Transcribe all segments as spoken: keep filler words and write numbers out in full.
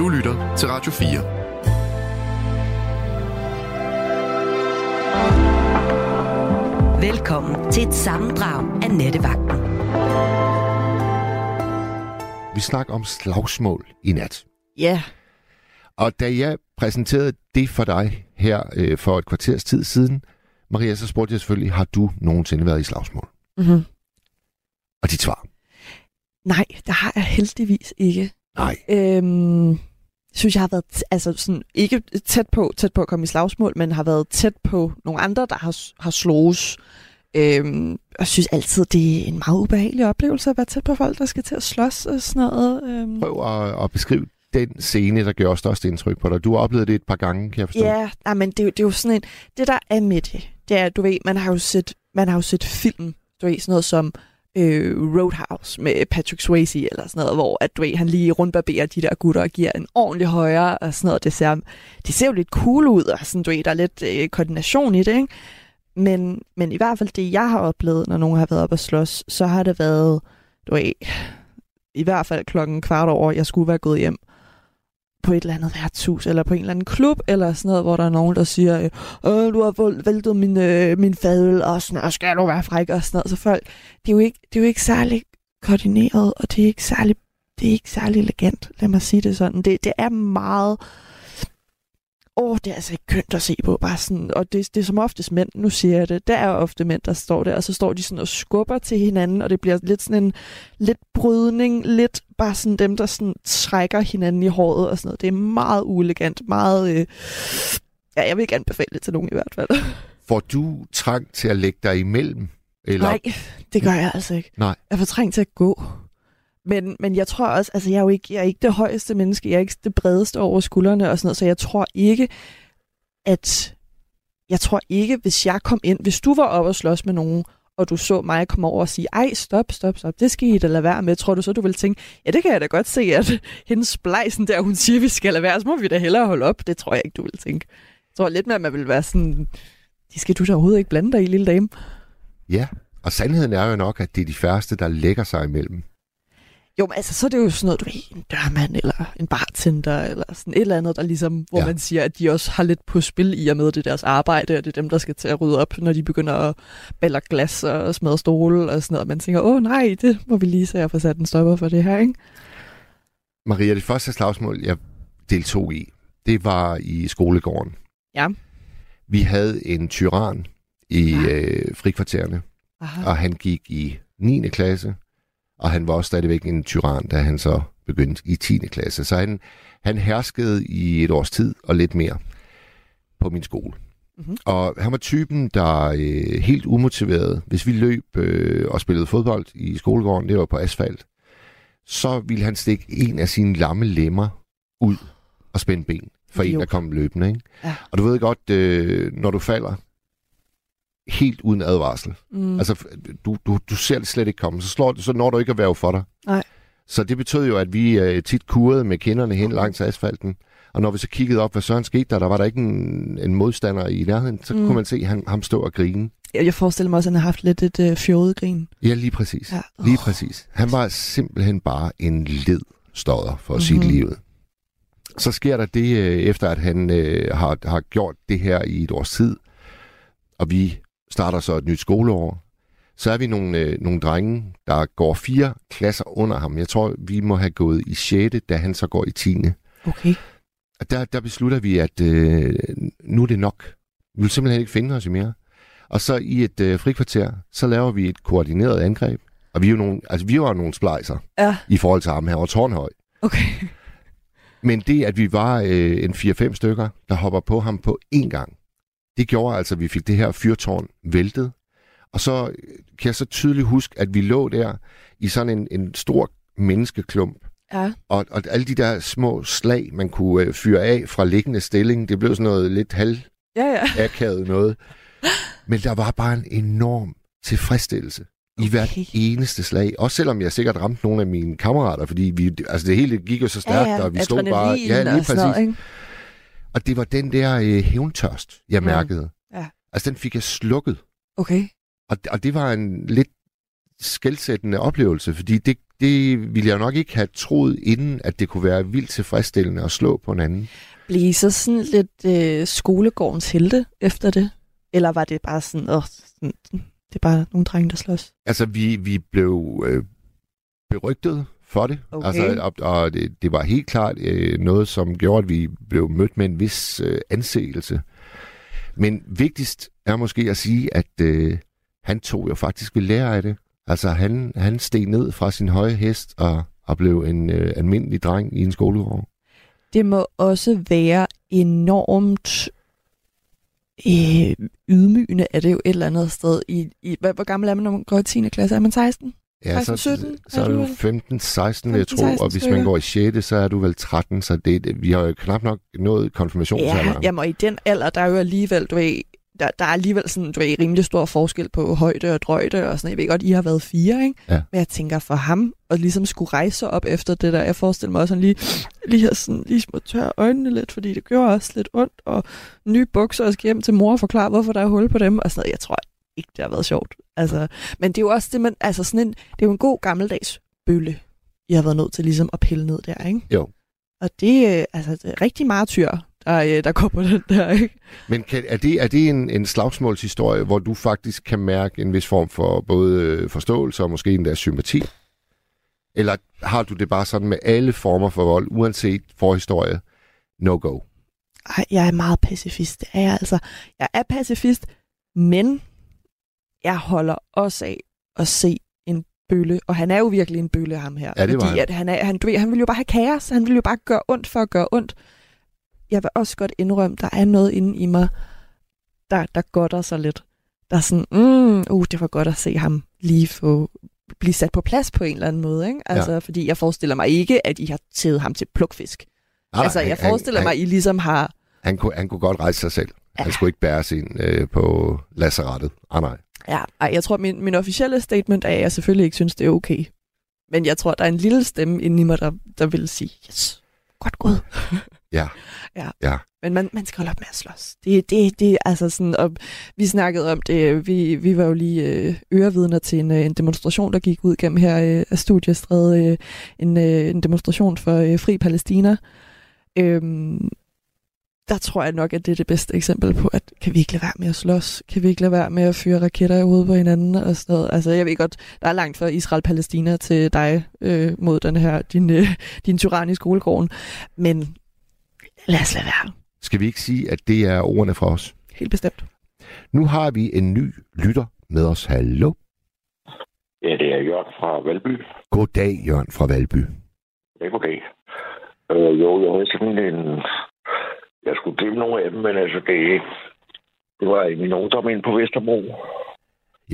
Du lytter til Radio fire. Velkommen til et sammendrag af Nettevagten. Vi snakker om slagsmål i nat. Ja. Yeah. Og da jeg præsenterede det for dig her øh, for et kvarters tid siden, Maria, så spurgte jeg selvfølgelig, har du nogensinde været i slagsmål? Mm-hmm. Og dit svar? Nej, det har jeg heldigvis ikke. Nej. Øhm, synes jeg har været t- altså sådan ikke tæt på tæt på at komme i slagsmål, men har været tæt på nogle andre, der har har slås. Øhm, og synes altid, det er en meget ubehagelig oplevelse at være tæt på folk, der skal til at slås og sådan noget. Øhm. Prøv at, at beskrive den scene, der gjorde størst indtryk på dig. Du har oplevet det et par gange, kan jeg forstå. Ja, nej, men det, det er jo sådan en... Det, der er med det, det er, du ved, man har jo set, man har jo set film, du ved, sådan noget som øh, Roadhouse med Patrick Swayze eller sådan noget, hvor at, du ved, han lige rundbarberer de der gutter og giver en ordentlig højere og sådan noget. Det ser, det ser jo lidt cool ud, og sådan, du ved, der er lidt øh, koordination i det, ikke? Men, men i hvert fald det, jeg har oplevet, når nogen har været op at slås, så har det været, du ved, i hvert fald klokken kvart over, jeg skulle være gået hjem på et eller andet værtshus, eller på en eller anden klub, eller sådan noget, hvor der er nogen, der siger, øh, du har væltet min, øh, min fadøl, og sådan noget, skal du være fræk, og sådan noget. Så folk, det er jo ikke, det er jo ikke særlig koordineret, og det er ikke særlig, det er ikke særlig elegant, lad mig sige det sådan. Det, det er meget... Åh, oh, det er altså ikke kønt at se på, bare sådan, og det, det er som oftest mænd, nu siger jeg det, der er ofte mænd, der står der, og så står de sådan og skubber til hinanden, og det bliver lidt sådan en, lidt brydning, lidt bare sådan dem, der sådan trækker hinanden i håret og sådan noget. Det er meget uelegant, meget, øh... ja, jeg vil ikke anbefale det til nogen i hvert fald. Får du trang til at lægge dig imellem? Eller? Nej, det gør jeg altså ikke. Nej. Jeg får trang til at gå. Men, men jeg tror også, altså jeg er jo ikke, jeg er ikke det højeste menneske, jeg er ikke det bredeste over skuldrene og sådan noget, så jeg tror ikke, at, jeg tror ikke, hvis jeg kom ind, hvis du var oppe og slås med nogen, og du så mig komme over og sige, ej, stop, stop, stop, det skal I da lade være med, tror du så, du ville tænke, ja, det kan jeg da godt se, at hendes blejsen der, hun siger, vi skal lade være, så må vi da hellere holde op, det tror jeg ikke, du ville tænke. Jeg tror lidt mere, at man ville være sådan, det skal du da overhovedet ikke blande dig i, lille dame. Ja, og sandheden er jo nok, at det er de færreste, der lægger sig imellem. Jo, men altså, så er det jo sådan noget, du ved, en dørmand eller en bartender eller sådan et eller andet, der ligesom, hvor ja. Man siger, at de også har lidt på spil i og med det deres arbejde, og det er dem, der skal til at rydde op, når de begynder at balle glas og smadre stole og sådan noget. Man tænker, åh nej, det må vi lige se at få sat en stopper for det her, ikke? Maria, det første slagsmål, jeg deltog i, det var i skolegården. Ja. Vi havde en tyran i ja. øh, frikvartererne, Aha. og han gik i niende klasse. Og han var også stadigvæk en tyran, da han så begyndte i tiende klasse. Så han, han herskede i et års tid og lidt mere på min skole. Mm-hmm. Og han var typen, der øh, helt umotiveret, hvis vi løb øh, og spillede fodbold i skolegården, det var på asfalt, så ville han stikke en af sine lamme lemmer ud og spænde ben for jo. En, der kom løbende. Ikke? Ja. Og du ved godt, øh, når du falder, helt uden advarsel. Mm. Altså, du, du, du ser det slet ikke komme. Så, slår, så når du ikke at være for dig. Nej. Så det betød jo, at vi øh, tit kurede med kinderne hen langs asfalten. Og når vi så kiggede op, hvad søren skete der, der var der ikke en, en modstander i nærheden, så mm. kunne man se han, ham stå og grine. Jeg forestiller mig også, at han har haft lidt et øh, fjollet grin. Ja, lige præcis. Ja. Oh. Lige præcis. Han var simpelthen bare en led stodder for mm-hmm. sit liv. Så sker der det, øh, efter at han øh, har, har gjort det her i et års tid, og vi starter så et nyt skoleår, så er vi nogle, øh, nogle drenge, der går fire klasser under ham. Jeg tror, vi må have gået i sjette, da han så går i tiende. Okay. Og der, der beslutter vi, at øh, nu er det nok. Vi vil simpelthen ikke finde os i mere. Og så i et øh, frikvarter, så laver vi et koordineret angreb. Og vi er jo nogle, altså, vi var nogle splejser ja. I forhold til ham her, og tårnhøj. Okay. Men det, at vi var øh, en fire-fem stykker, der hopper på ham på én gang, det gjorde altså, at vi fik det her fyrtårn væltet. Og så kan jeg så tydeligt huske, at vi lå der i sådan en, en stor menneskeklump. Ja. Og, og alle de der små slag, man kunne øh, fyre af fra liggende stilling, det blev sådan noget lidt halvakavet ja, ja. Noget. Men der var bare en enorm tilfredsstillelse okay. i hvert eneste slag. Også selvom jeg sikkert ramte nogle af mine kammerater, fordi vi, altså det hele gik jo så stærkt, ja, ja. Og vi stod bare... Ja, lige præcis. Noget, og det var den der hævntørst, øh, jeg mærkede. Mm. Ja. Altså, den fik jeg slukket. Okay. Og, og det var en lidt skelsættende oplevelse, fordi det, det ville jeg nok ikke have troet inden, at det kunne være vildt tilfredsstillende at slå på en anden. Blev I så sådan lidt øh, skolegårdens helte efter det? Eller var det bare sådan, åh, sådan, det er bare nogle drenge, der slås? Altså, vi, vi blev øh, berygtet for det, okay. altså, og, og det, det var helt klart øh, noget, som gjorde, at vi blev mødt med en vis øh, anseelse. Men vigtigst er måske at sige, at øh, han tog jo faktisk ved lære af det. Altså, han, han steg ned fra sin høje hest og, og blev en øh, almindelig dreng i en skolegård. Det må også være enormt øh, ydmygende, er det jo et eller andet sted. I, i, hvor gammel er man, når man går i tiende klasse? Er man seksten? Ja, så, sytten, så er du femten, seksten, jeg tror, og hvis man går i sjette, så er du vel tretten, så det, vi har jo knap nok nået konfirmationsalderen. Ja, jamen, i den alder, der er jo alligevel, du ved, der, der er alligevel sådan, du ved, rimelig stor forskel på højde og drøjde, og sådan, jeg ved godt, I har været fire, ikke? Ja. Men jeg tænker for ham, og ligesom skulle rejse op efter det der, jeg forestiller mig også, han lige, lige har sådan, lige små tørre øjnene lidt, fordi det gjorde også lidt ondt, og nye bukser, og skal hjem til mor og forklare, hvorfor der er hul på dem, og sådan noget, jeg tror ikke, det har været sjovt. Altså, men det er jo også det, man, altså sådan en, det er jo en god gammeldags bølle, I har været nødt til ligesom at pille ned der, ikke? Jo. Og det, altså, det er rigtig martyr, der, der går på den der, ikke? Men kan, er det, er det en, en slagsmålshistorie, hvor du faktisk kan mærke en vis form for både forståelse og måske endda sympati? Eller har du det bare sådan med alle former for vold, uanset forhistorie, no go? Ej, jeg er meget pacifist, det er jeg altså. Jeg er pacifist, men jeg holder også af at se en bølle, og han er jo virkelig en bølle, ham her. Ja, det var fordi, han. At han, er, han, du ved, han ville jo bare have kaos, han ville jo bare gøre ondt for at gøre ondt. Jeg vil også godt indrømme, der er noget inde i mig, der, der godter sig lidt. Der er sådan, mm, uh, det var godt at se ham lige få, blive sat på plads på en eller anden måde, ikke? Altså, ja. Fordi jeg forestiller mig ikke, at I har taget ham til plukfisk. Nej, altså, jeg han, forestiller han, mig, at I ligesom har... Han kunne, han kunne godt rejse sig selv. Ja. Han skulle ikke bære sin øh, på lazarettet. Ah, nej. Ja, ej, jeg tror, min, min officielle statement er, at jeg selvfølgelig ikke synes, det er okay. Men jeg tror, der er en lille stemme inde i mig, der, der vil sige, yes, godt gået. Ja. ja. ja. Men man, man skal holde op med at slås. Det, det, det, altså sådan, og vi snakkede om det, vi, vi var jo lige ørevidner til en, en demonstration, der gik ud gennem her af Studiestræde, en, en demonstration for Fri Palæstina. Øhm, Der tror jeg nok, at det er det bedste eksempel på, at kan vi ikke lade være med at slås? Kan vi ikke lade være med at fyre raketter i hovedet på hinanden? Og sådan noget? Altså, jeg ved godt, der er langt fra Israel-Palæstina til dig øh, mod den her, din, øh, din tyran i skolegården. Men lad os lade være. Skal vi ikke sige, at det er ordene fra os? Helt bestemt. Nu har vi en ny lytter med os. Hallo? Ja, det er Jørgen fra Valby. Goddag, Jørgen fra Valby. Ja, goddag. Øh, jo, jeg havde sådan en... Jeg skulle dele nogle af dem, men altså det, det var i min ungdom inde på Vesterbro.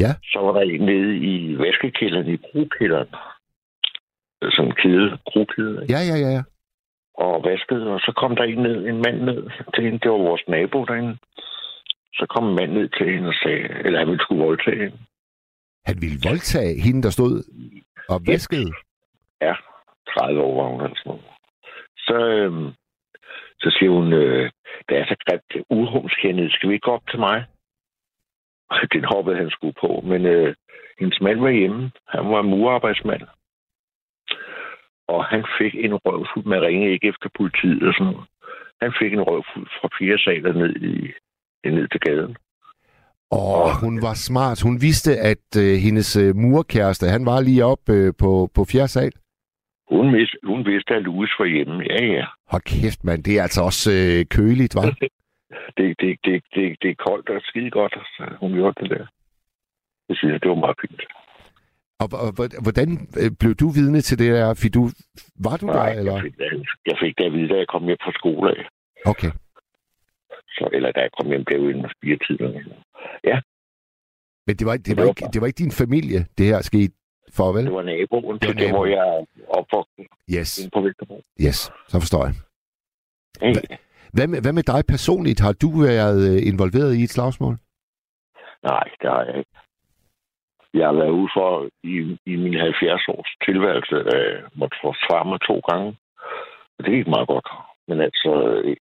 Ja. Så var der en nede i vaskekælderen, i brugkælderen. Sådan en kæde, brugkæde. Ja, ja, ja, ja. Og vaskede, og så kom der en, ned, en mand ned til hende. Det var vores nabo derinde. Så kom en mand ned til hende og sagde, eller han ville skulle voldtage hende. Han ville voldtage hende, der stod og vaskede? Ja, tredive år var hun eller sådan noget. Så... Øhm, Så siger hun, øh, det er så grimt uhumskændet, skal vi ikke gå op til mig? Den hoppede han skulle på, men øh, hendes mand var hjemme. Han var murarbejdsmand. Og han fik en røvfuld med at ringe ikke efter politiet og sådan noget. Han fik en røvfuld fra fire saler ned, i, ned til gaden. Og hun var smart. Hun vidste, at øh, hendes øh, murkæreste, han var lige oppe øh, på, på fjerde sal. Hun, mis, hun vidste, at Louis var hjemme. Ja, ja. Hold kæft, mand. Det er altså også øh, køligt, hva'? det, det, det, det, det er koldt og skide godt, så hun gjorde det der. Jeg synes, det var meget fint. Og, og hvordan blev du vidne til det der? Fordi du, var du Nej, der, eller? Jeg fik, jeg fik det at vide, da jeg kom hjem fra skole af. Okay. Så, eller da jeg kom hjem derude inden for fire tider. Ja. Men det var, det, var ikke, det var ikke din familie, det her skete? Farvel. Det var naboen, det var naboen. Hvor jeg opvokset yes. inde på Vinterborg. Yes, så forstår jeg. Hva, hvad, med, hvad med dig personligt? Har du været involveret i et slagsmål? Nej, det har jeg ikke. Jeg har været ude for i, i min halvfjerds års tilværelse, øh, måtte få fremme to gange. Det gik meget godt. Men altså,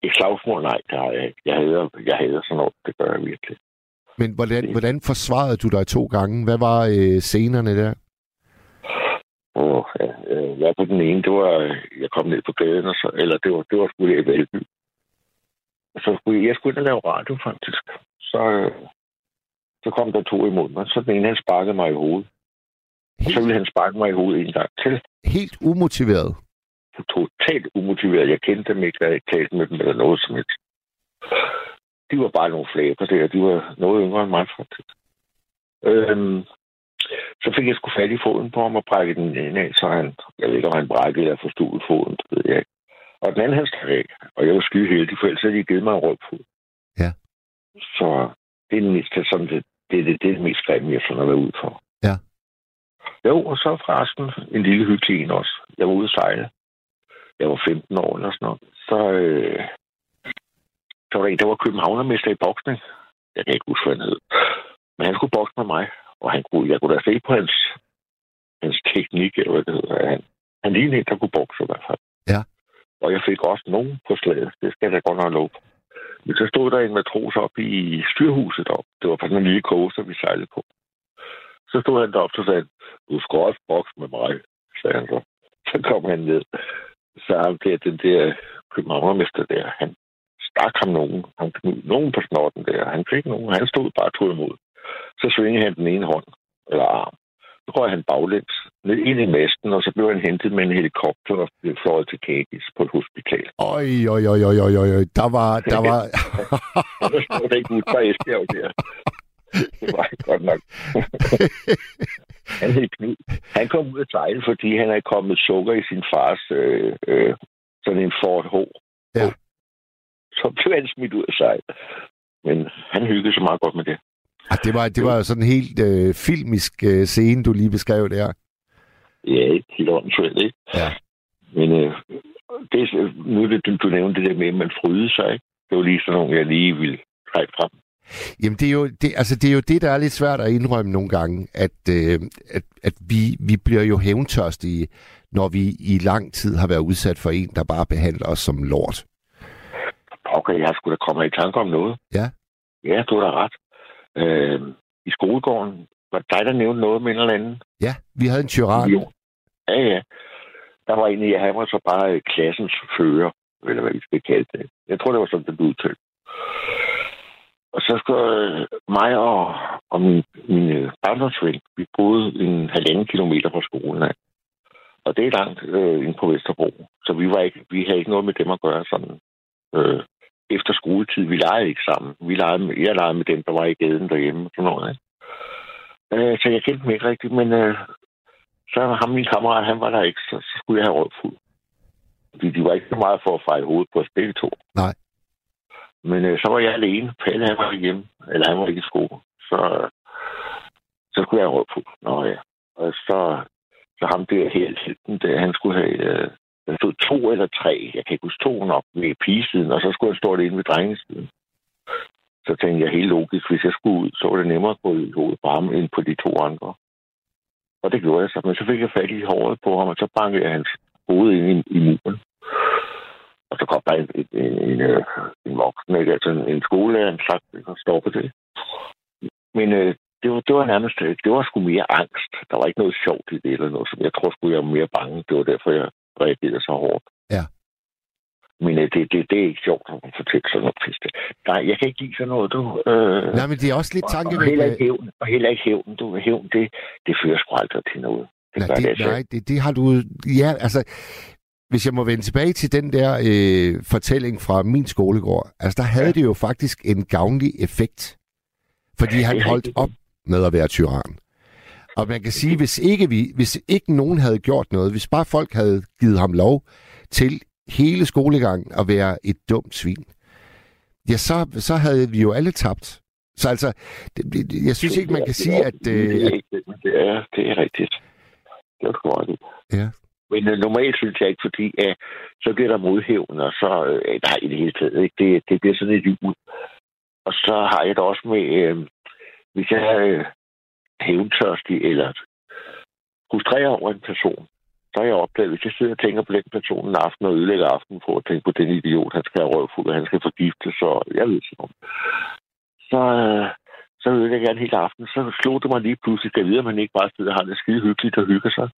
et slagsmål, nej, det har jeg ikke. Jeg hader, jeg hader sådan noget, det gør jeg virkelig. Men hvordan, hvordan forsvarede du dig to gange? Hvad var øh, scenerne der? Og øh, jeg på den ene, det var, jeg kom ned på gaden, og så, eller det var, det var sgu i Valby. Så skulle jeg, jeg skulle ind og lave radio, faktisk. Så, øh, så kom der to imod mig, så den ene, han sparkede mig i hovedet. Helt... Og så ville han sparke mig i hovedet en gang til. Helt umotiveret? Totalt umotiveret. Jeg kendte dem ikke, jeg havde talt med dem eller noget som helst. De var bare nogle flæber der, de var noget yngre end mig, faktisk. Øhm, så fik jeg sgu fat i foden på ham og brække den ene af, så han, jeg ved ikke, om han brækkede eller forstuede foden, det ved jeg ikke. Og den anden, han stak af, og jeg var skyheldig, for ellers havde de givet mig en rød fod. Ja. Så det er det mest, sådan, det, det, det, det er det mest grimme, jeg sådan har været ude for. Ja. Jo, og så fra Aspen, en lille hyggelig en også. Jeg var ude at sejle. Jeg var femten år eller sådan noget. Så... Øh, Så var der en, der var københavnermester i boksning. Jeg kan ikke huske, hvad han hed. Men han skulle bokse med mig, og han kunne, jeg kunne da se på hans, hans teknik, eller hvad det hedder. Han, han lignede en, der kunne bokse i hvert fald. Ja. Og jeg fik også nogen på slaget. Det skal jeg da godt nok love. Men så stod der en matros op i styrhuset op. Det var faktisk en lille koge, som vi sejlede på. Så stod han deroppe og sagde, du skal også bokse med mig, sagde han så. Så kom han ned. Så ham der, den der københavnermester der, han stak ham nogen. Han knud nogen på snorten der. Han fik nogen. Han stod bare og tog imod. Så svingede han den ene hånd, eller arm. Så røg han baglæns ned ind i masten, og så blev han hentet med en helikopter og blev fløjet til Kagis på et hospital. Øj, øj, øj, øj, øj, øj. Der var... Der var... Der stod det ikke ud fra Esbjerg der. Det var godt nok. Han hed Knud. Han kom ud af sejlen, fordi han havde kommet sukker i sin fars øh, øh, sådan en Ford H. Ja. Så blev han smidt ud af sig. Men han hyggede så meget godt med det. Ah, det var det var sådan en helt øh, filmisk øh, scene, du lige beskrev der. Ja, helt ordentligt, ikke? Ja. Men øh, det, nu du, du nævnte det der med, at man frydede sig, ikke? Det var lige sådan nogle, jeg lige ville trække frem. Jamen, det er, jo, det, altså, det er jo det, der er lidt svært at indrømme nogle gange, at, øh, at, at vi, vi bliver jo hævntørstige, når vi i lang tid har været udsat for en, der bare behandler os som lort. Okay, jeg skulle da komme i tanke om noget. Ja. Ja, du har da ret. Øh, I skolegården var det dig, der nævnte noget med en eller anden? Ja, vi havde en tyran. Jo. Ja, ja. Der var en, jeg havde mig så bare klassens fører, eller hvad vi skal kalde det. Jeg tror, det var sådan, det blev udtalt. Og så skulle mig og, og min, min barndomsven, vi boede en halvanden kilometer fra skolen af. Og det er langt øh, inde på Vesterbro. Så vi, var ikke, vi havde ikke noget med dem at gøre sådan. Øh, efter skoletid, vi legede ikke sammen. Vi legede med, jeg legede med dem, der var i gaden derhjemme og sådan noget. Øh, så jeg kendte dem ikke rigtigt, men øh, så ham, min kammerat, han var der ikke, så, så skulle jeg have røvfuld. Fordi de var ikke så meget for at feje hovedet på os begge to. Nej. Men øh, så var jeg alene. Palle, han var ikke hjemme. Eller han var ikke i skole. Så, så skulle jeg have røvfuld. Nå ja. Og så, så ham der helt helten, der, han skulle have... Øh, Der stod to eller tre. Jeg kan ikke huske to nok ved pigesiden, og så skulle jeg stå det inde ved drengesiden. Så tænkte jeg helt logisk, hvis jeg skulle ud, så var det nemmere at gå i hovedet på ham end på de to andre. Og det gjorde jeg så. Men så fik jeg fat i håret på ham, og så bankede jeg hans hoved ind i, i muren. Og så kom der en, en, en, en, en voksen, ikke? Altså en, en skolelærer, en slags, og stoppede det. Men øh, det, var, det var nærmest, det var sgu mere angst. Der var ikke noget sjovt i det eller noget, som jeg tror sgu, jeg var mere bange. Det var derfor, jeg reagerede så hårdt. Ja. Men det, det, det er ikke sjovt, når man fortæller sådan noget piste. Nej, jeg kan ikke lide sådan noget, du. Øh, Nej, men det er også lidt tankevækkende. Og heller ikke hævn, og heller ikke hævn, du. Hævn, det, det fører sgu aldrig til noget. Det nej, det, det, nej det, det har du... Ja, altså, hvis jeg må vende tilbage til den der øh, fortælling fra min skolegård, altså, der havde ja. det jo faktisk en gavnlig effekt. Fordi ja, han holdt op med at være tyran. Og man kan sige, hvis ikke vi, hvis ikke nogen havde gjort noget, hvis bare folk havde givet ham lov til hele skolegangen at være et dumt svin, ja, så, så havde vi jo alle tabt. Så altså, det, jeg synes ikke, man kan sige, at... Det er rigtigt, det er, det er rigtigt. Det er sgu rigtigt. Ja. Men normalt synes jeg ikke, fordi uh, så bliver der modhævn, og så... Uh, nej, i det hele taget, ikke? Det, det bliver sådan et jul. Og så har jeg det også med... Uh, hvis jeg... Uh, hævntørstig eller frustrerer over en person, så har jeg opdaget, hvis jeg sidder og tænker på den person en aften og ødelægger aftenen for at tænke på den idiot, han skal have røvfuld, og han skal forgiftes, så jeg ved sådan noget. Så, så ødelægger jeg en hel aften, så slog det mig lige pludselig, skal jeg vide, at man ikke bare sidder og har det skide hyggeligt og hygger sig.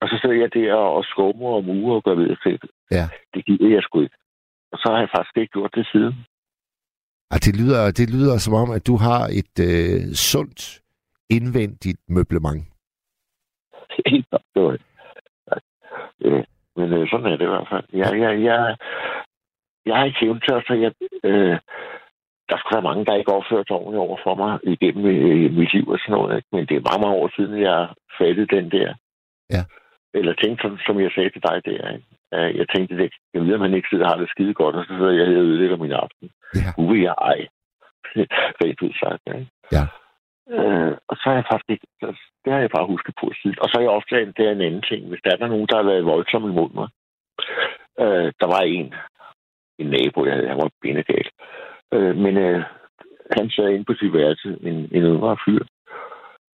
Og så sidder jeg der og skummer og murer og gør ved at sætte. Ja. Det giver jeg sgu ikke. Og så har jeg faktisk ikke gjort det siden. Og det lyder, det lyder som om, at du har et øh, sundt indvendigt møblement. Det øh, men øh, sådan er det i hvert fald. Jeg, jeg, jeg, jeg har ikke hævntør, så jeg... Øh, Der skal være mange, der ikke opfører sig ordentligt over for mig igennem øh, mit liv og sådan noget. Ikke? Men det er mange, mange år siden, jeg fattede den der. Ja. Eller tænkte, som, som jeg sagde til dig der. Ikke? Jeg tænkte, at jeg ved, at man ikke sidder har det skide godt, og så sidder jeg her og ødelægger min aften. Ja. Ude jeg ej. Rent udsagt. Ja. Øh, og så har jeg faktisk ikke... Det har jeg bare husket på siden. Og så har jeg opdaget, det er en anden ting. Hvis der er der nogen, der har været voldsomme imod mig. Øh, der var en, en nabo, jeg havde. Han var benegalt. Men øh, han sad inde på sit værelse, en, en yngre fyr,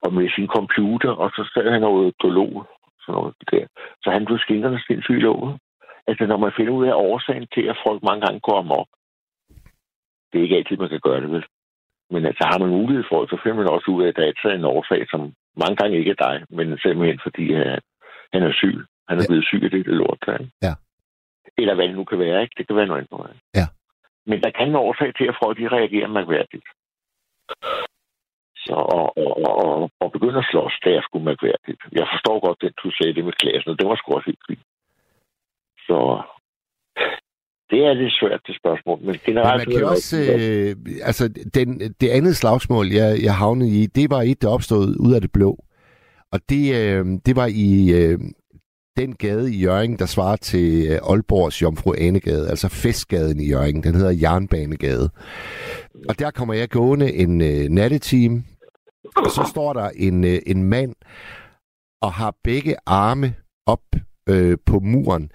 og med sin computer, og så sad han over økolog, sådan noget der. Så han blev skænkerne sindssygt over. Altså, når man finder ud af årsagen til, at folk mange gange går amok, det er ikke altid, man kan gøre det, vel? Men altså, har man mulighed for det, så finder man også ud af, at der er en årsag, som mange gange ikke er dig, men simpelthen fordi han, han er syg. Han er blevet syg af det, det lort, kan. Ja. Eller hvad det nu kan være, ikke? Det kan være noget andet. Ja. Men der kan en årsag til, at folk de reagerer mærkværdigt. Så, og, og, og, og begynder at slås, det er sgu mærkværdigt. Jeg forstår godt, den du sagde det med klassen, og det var sgu også helt vildt. Så det er lidt svært, det spørgsmål. Men generelt... Men man kan også, øh, altså, den, det andet slagsmål, jeg, jeg havnede i, det var et, der opstod ud af det blå. Og det, øh, det var i... Øh, den gade i Hjørring, der svarer til Aalborgs jomfru Anegade, altså festgaden i Hjørring, den hedder Jernbanegade. Og der kommer jeg gående en øh, nattetime, og så står der en, øh, en mand, og har begge arme op øh, på muren,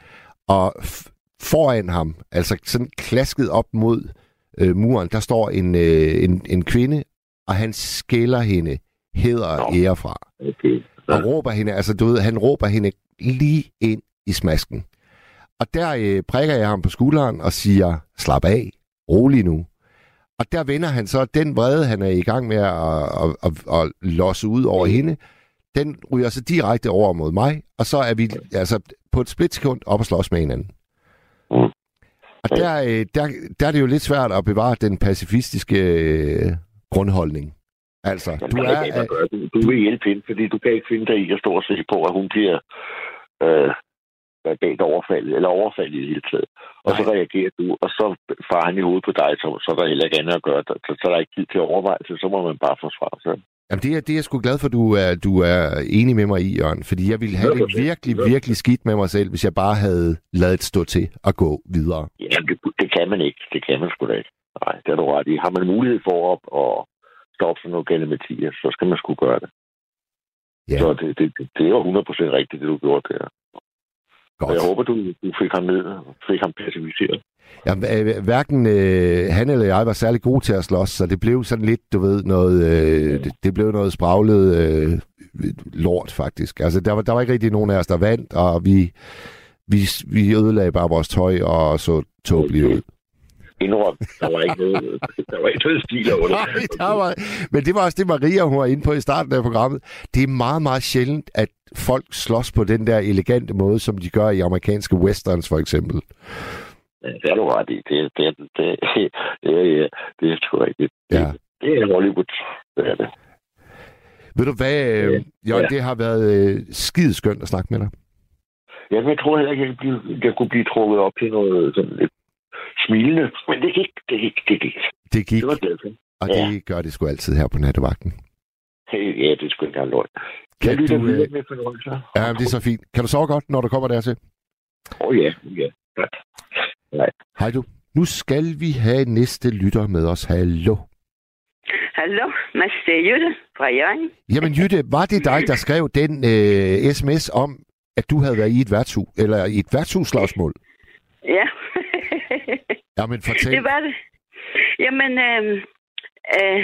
og f- foran ham, altså sådan klasket op mod øh, muren, der står en, øh, en, en kvinde, og han skælder hende heder og ære fra. Og råber hende, altså du ved, han råber hende lige ind i smasken. Og der øh, prikker jeg ham på skulderen og siger, slap af, rolig nu. Og der vender han så den vrede, han er i gang med at, at, at, at losse ud over hende. Den ryger så direkte over mod mig, og så er vi altså på et splitsekund op og slås med hinanden. Mm. Og der, øh, der, der er det jo lidt svært at bevare den pacifistiske øh, grundholdning. Altså, du, er, ikke, at gøre det. Du vil hjælpe hende, fordi du kan ikke finde dig i at stå og se på, at hun bliver øh, galt overfaldet, eller overfaldet i det hele taget. Og nej. Så reagerer du, og så farer han i hovedet på dig, så, så er der heller ikke andet at gøre. Så, så er der ikke tid til overvejelse, så må man bare forsvare sig. Jamen det er, det er jeg sgu glad for, at du er, du er enig med mig i, Jørgen. Fordi jeg ville have det virkelig, virkelig skidt med mig selv, hvis jeg bare havde ladet stå til at gå videre. Jamen det, det kan man ikke. Det kan man sgu da ikke. Nej, det er du ret i. Har man mulighed for at... Og stop sådan noget gælde med tiger, så skal man sgu gøre det. Ja. Så det, det, det, det er jo hundrede procent rigtigt, det du gjorde der. Godt. Og jeg håber, du, du fik ham ned og fik ham passiviseret. Jamen, hverken øh, han eller jeg var særlig gode til at slås, så det blev sådan lidt, du ved, noget, øh, ja. det, det blev noget spraglet øh, lort, faktisk. Altså, der var, der var ikke rigtig nogen af os, der vandt, og vi, vi, vi ødelagde bare vores tøj og så tåbeligt ud. Indrøm. Der var ikke noget, der var ikke noget stil over det. Nej, der var, men det var også det, Maria hun var inde på i starten af programmet. Det er meget, meget sjældent, at folk slås på den der elegante måde, som de gør i amerikanske westerns, for eksempel. Ja, det er du ret i. Det er det, det, det, det er sgu rigtigt. Det, ja. Det er Hollywood. Det er det. Ved du hvad, øh, Jørgen, ja. Det har været øh, skideskønt at snakke med dig. Ja, men jeg tror heller ikke, jeg kunne blive, jeg kunne blive trukket op til noget sådan lidt smilende, men det gik, det gik, det gik. Det gik, det var det. Og det ja. Gør det sgu altid her på Nattevagten. Hey, ja, det er sgu ikke engang løgn. Kan jeg lytter du, videre med fornøjelser. Ja, det er så fint. Kan du sove godt, når du kommer dertil? Åh oh, ja, ja. Tak. Nej. Hej du. Nu skal vi have næste lytter med os. Hallo. Hallo, Mads, det er Jytte fra Hjørring. Jamen Jytte, var det dig, der skrev den øh, sms om, at du havde været i et værtshus, eller i et værtshusslagsmål? Ja. Jamen, fortæl. Det var det. Jamen, øh, øh,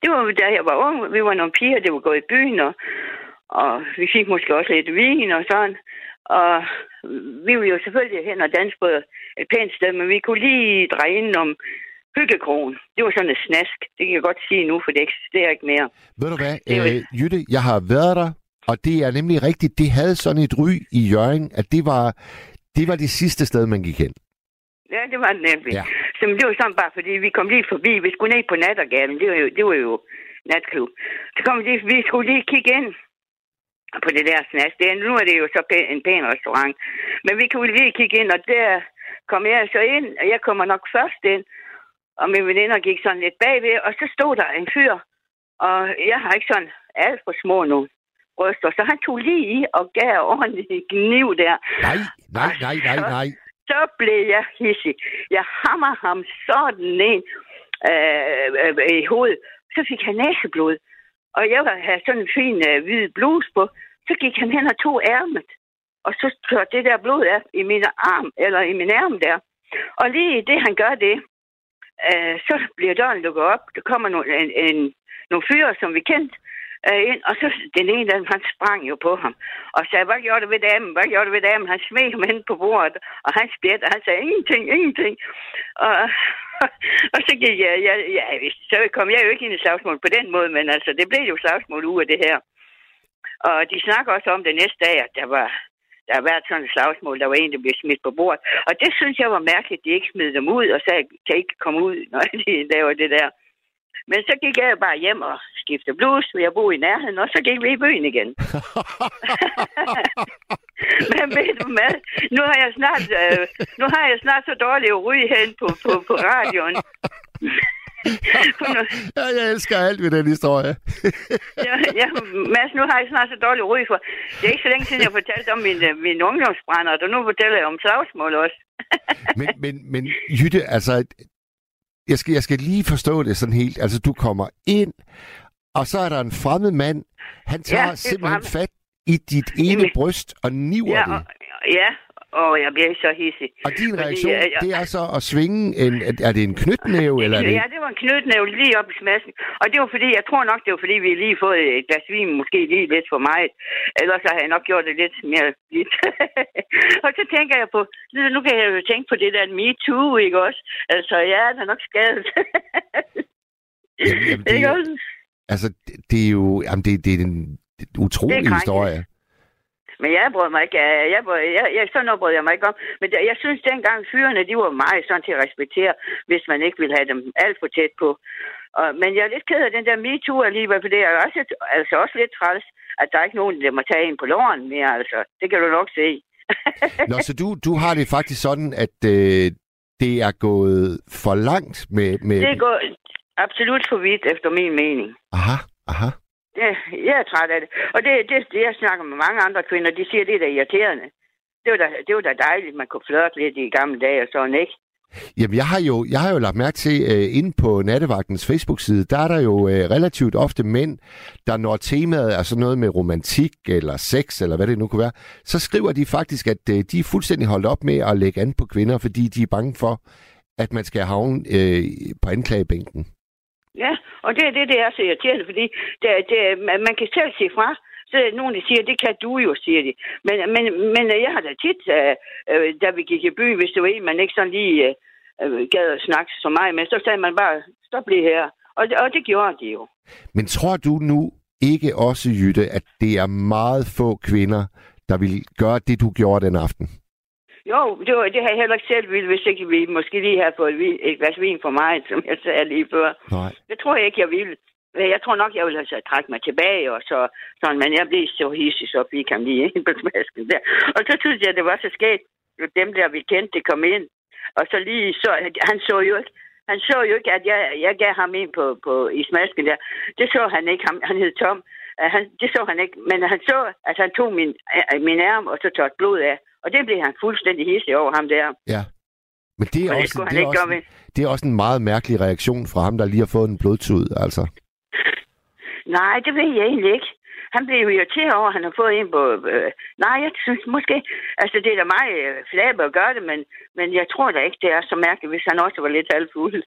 det var da jeg var ung. Vi var nogle piger, det var gået i byen, og, og vi fik måske også lidt vin og sådan. Og vi var jo selvfølgelig hen og danse på et pænt sted, men vi kunne lige dreje ind om hyggekrogen. Det var sådan et snask. Det kan jeg godt sige nu, for det eksisterer ikke mere. Ved du hvad, øh, Jytte, jeg har været der, Og det er nemlig rigtigt, det havde sådan et ry i Hjørring, at det var det, var det sidste sted, man gik hen. Ja, det var det nemlig. Ja. Så det var sådan bare, fordi vi kom lige forbi. Vi skulle ned på Nattergalen, det var jo, det var jo natklub. Så kom vi lige, vi skulle lige kigge ind på det der snask. Det er, nu er det jo så pæn, en pæn restaurant. Men vi kunne lige kigge ind, og der kom jeg så ind, og jeg kommer nok først ind. Og min veninder gik sådan lidt bagved, og så stod der en fyr. Og jeg har ikke sådan alt for små nu. Ryster. Så han tog lige i og gav ordentligt en kniv der. Nej, nej, nej, nej, nej. Så blev jeg hissig. Jeg hammer ham sådan en øh, øh, i hovedet. Så fik han næseblod. Og jeg havde sådan en fin øh, hvid bluse på. Så gik han hen og tog ærmet. Og så tør det der blod af i min arm, eller i min ærme der. Og lige i det, han gør det, øh, så bliver døren lukket op. Der kommer nogle, en, en, nogle fyre, som vi kendte, øh, ind. Og så den ene af dem, han sprang jo på ham. Og sagde, hvad gjorde du ved damen? Hvad gjorde du ved damen? Han smed ham hen på bordet, og han spjæt, og han sagde, ingenting, ingenting. Og, og så gik jeg, jeg, jeg, så kom jeg jo ikke ind i slagsmål på den måde, men altså, det blev jo slagsmål ud af det her. Og de snakker også om det næste dag, at der var... Der har været sådan et slagsmål, der var en, der blev smidt på bordet. Og det synes jeg var mærkeligt, at de ikke smed dem ud, og sagde, kan I ikke komme ud, når de laver det der. Men så gik jeg bare hjem og skiftede bluse, og jeg boede i nærheden, og så gik vi i byen igen. Men ved du hvad, nu har jeg snart, øh, nu har jeg snart så dårligt at ryge hen på, på, på radioen. Ja, jeg elsker alt ved den historie. ja, ja, Mads, nu har jeg snart så dårlig ryg for. Det er ikke så længe siden, jeg fortalte om min, min ungdomsbrænder, og nu fortæller jeg om slagsmål også. men, men, men Jytte, altså, jeg skal, jeg skal lige forstå det sådan helt. Altså, du kommer ind, og så er der en fremmed mand. Han tager ja, simpelthen fremmed. fat i dit ene Jamen. bryst og niver ja, det. Og, ja, Åh, oh, jeg bliver så hissig. Og din Fordi, reaktion, jeg, jeg... det er så at svinge en... Er det en knytnæve, eller er det... Ja, det var en knytnæve lige op i smasken. Og det var fordi, jeg tror nok, det var fordi, vi lige fået et glas vin, måske lige lidt for meget. Ellers har jeg nok gjort det lidt mere lidt. Og så tænker jeg på... Nu kan jeg jo tænke på det der Me Too, ikke også? Altså, ja, det er nok skadet. Jamen, jamen, det ikke jo, også? Altså, det, det er jo... Jamen, det, det er en utrolig det er historie. Men jeg brød mig ikke, jeg brød, jeg, jeg, sådan noget brød jeg mig ikke om. Men jeg, jeg synes dengang, fyrene, de var meget sådan til at respektere, hvis man ikke ville have dem alt for tæt på. Og, men jeg er lidt ked af den der MeToo alligevel, for det er også, altså også lidt træls, at der er ikke nogen, der må tage ind på låren mere, altså. Det kan du nok se. Nå, så du, du har det faktisk sådan, at øh, det er gået for langt med... med... Det er gået absolut for vidt, efter min mening. Aha, aha. Ja, jeg er træt af det. Og det, det, det, jeg snakker med mange andre kvinder, de siger, det er da irriterende. Det var da, det var da dejligt, man kunne flirte lidt i gamle dage og sådan, ikke? Jamen, jeg har jo, jeg har jo lagt mærke til, uh, inde på Nattevagtens Facebook-side, der er der jo uh, relativt ofte mænd, der når temaet er sådan noget med romantik eller sex, eller hvad det nu kunne være, så skriver de faktisk, at uh, de er fuldstændig holdt op med at lægge an på kvinder, fordi de er bange for, at man skal havne uh, på anklagebænken. Ja, og det er det, det er så irriterende, fordi det, det, man kan selv sige fra. Så er nogen, der siger, det kan du jo, siger de. Men, men, men jeg har da tit, øh, da vi gik i byen, hvis det var en, man ikke sådan lige øh, gad at snakke så meget, men så sagde man bare, stop lige her. Og, og det gjorde de jo. Men tror du nu ikke også, Jytte, at det er meget få kvinder, der vil gøre det, du gjorde den aften? Jo, det, var, det har jeg heller ikke selv ville, hvis ikke vi måske lige havde fået et glas vin for mig, som jeg sagde lige før. Nej. Det tror jeg ikke, jeg ville. Jeg tror nok, jeg ville have trækket mig tilbage, og så, sådan, men jeg blev så hissig, så vi kan lige ind på smasken der. Og så synes jeg, det var så sket, at dem der, vi kendte, det kom ind. Og så lige så, han så jo ikke, han så jo ikke, at jeg, jeg gav ham ind på, på, i smasken der. Det så han ikke, han, han hed Tom. Han, det så han ikke, men han så, at han tog min, min arm, og så tørte blod af. Og det blev han fuldstændig hissig over ham der. Ja, men det er, også, det, det, er også en, det er også en meget mærkelig reaktion fra ham, der lige har fået en blodtud, altså. Nej, det ved jeg egentlig ikke. Han blev jo irriteret over, at han har fået en på... Øh, nej, jeg synes måske... Altså, det er da mig øh, flabe at gøre det, men, men jeg tror da ikke, det er så mærkeligt, hvis han også var lidt halvfuld.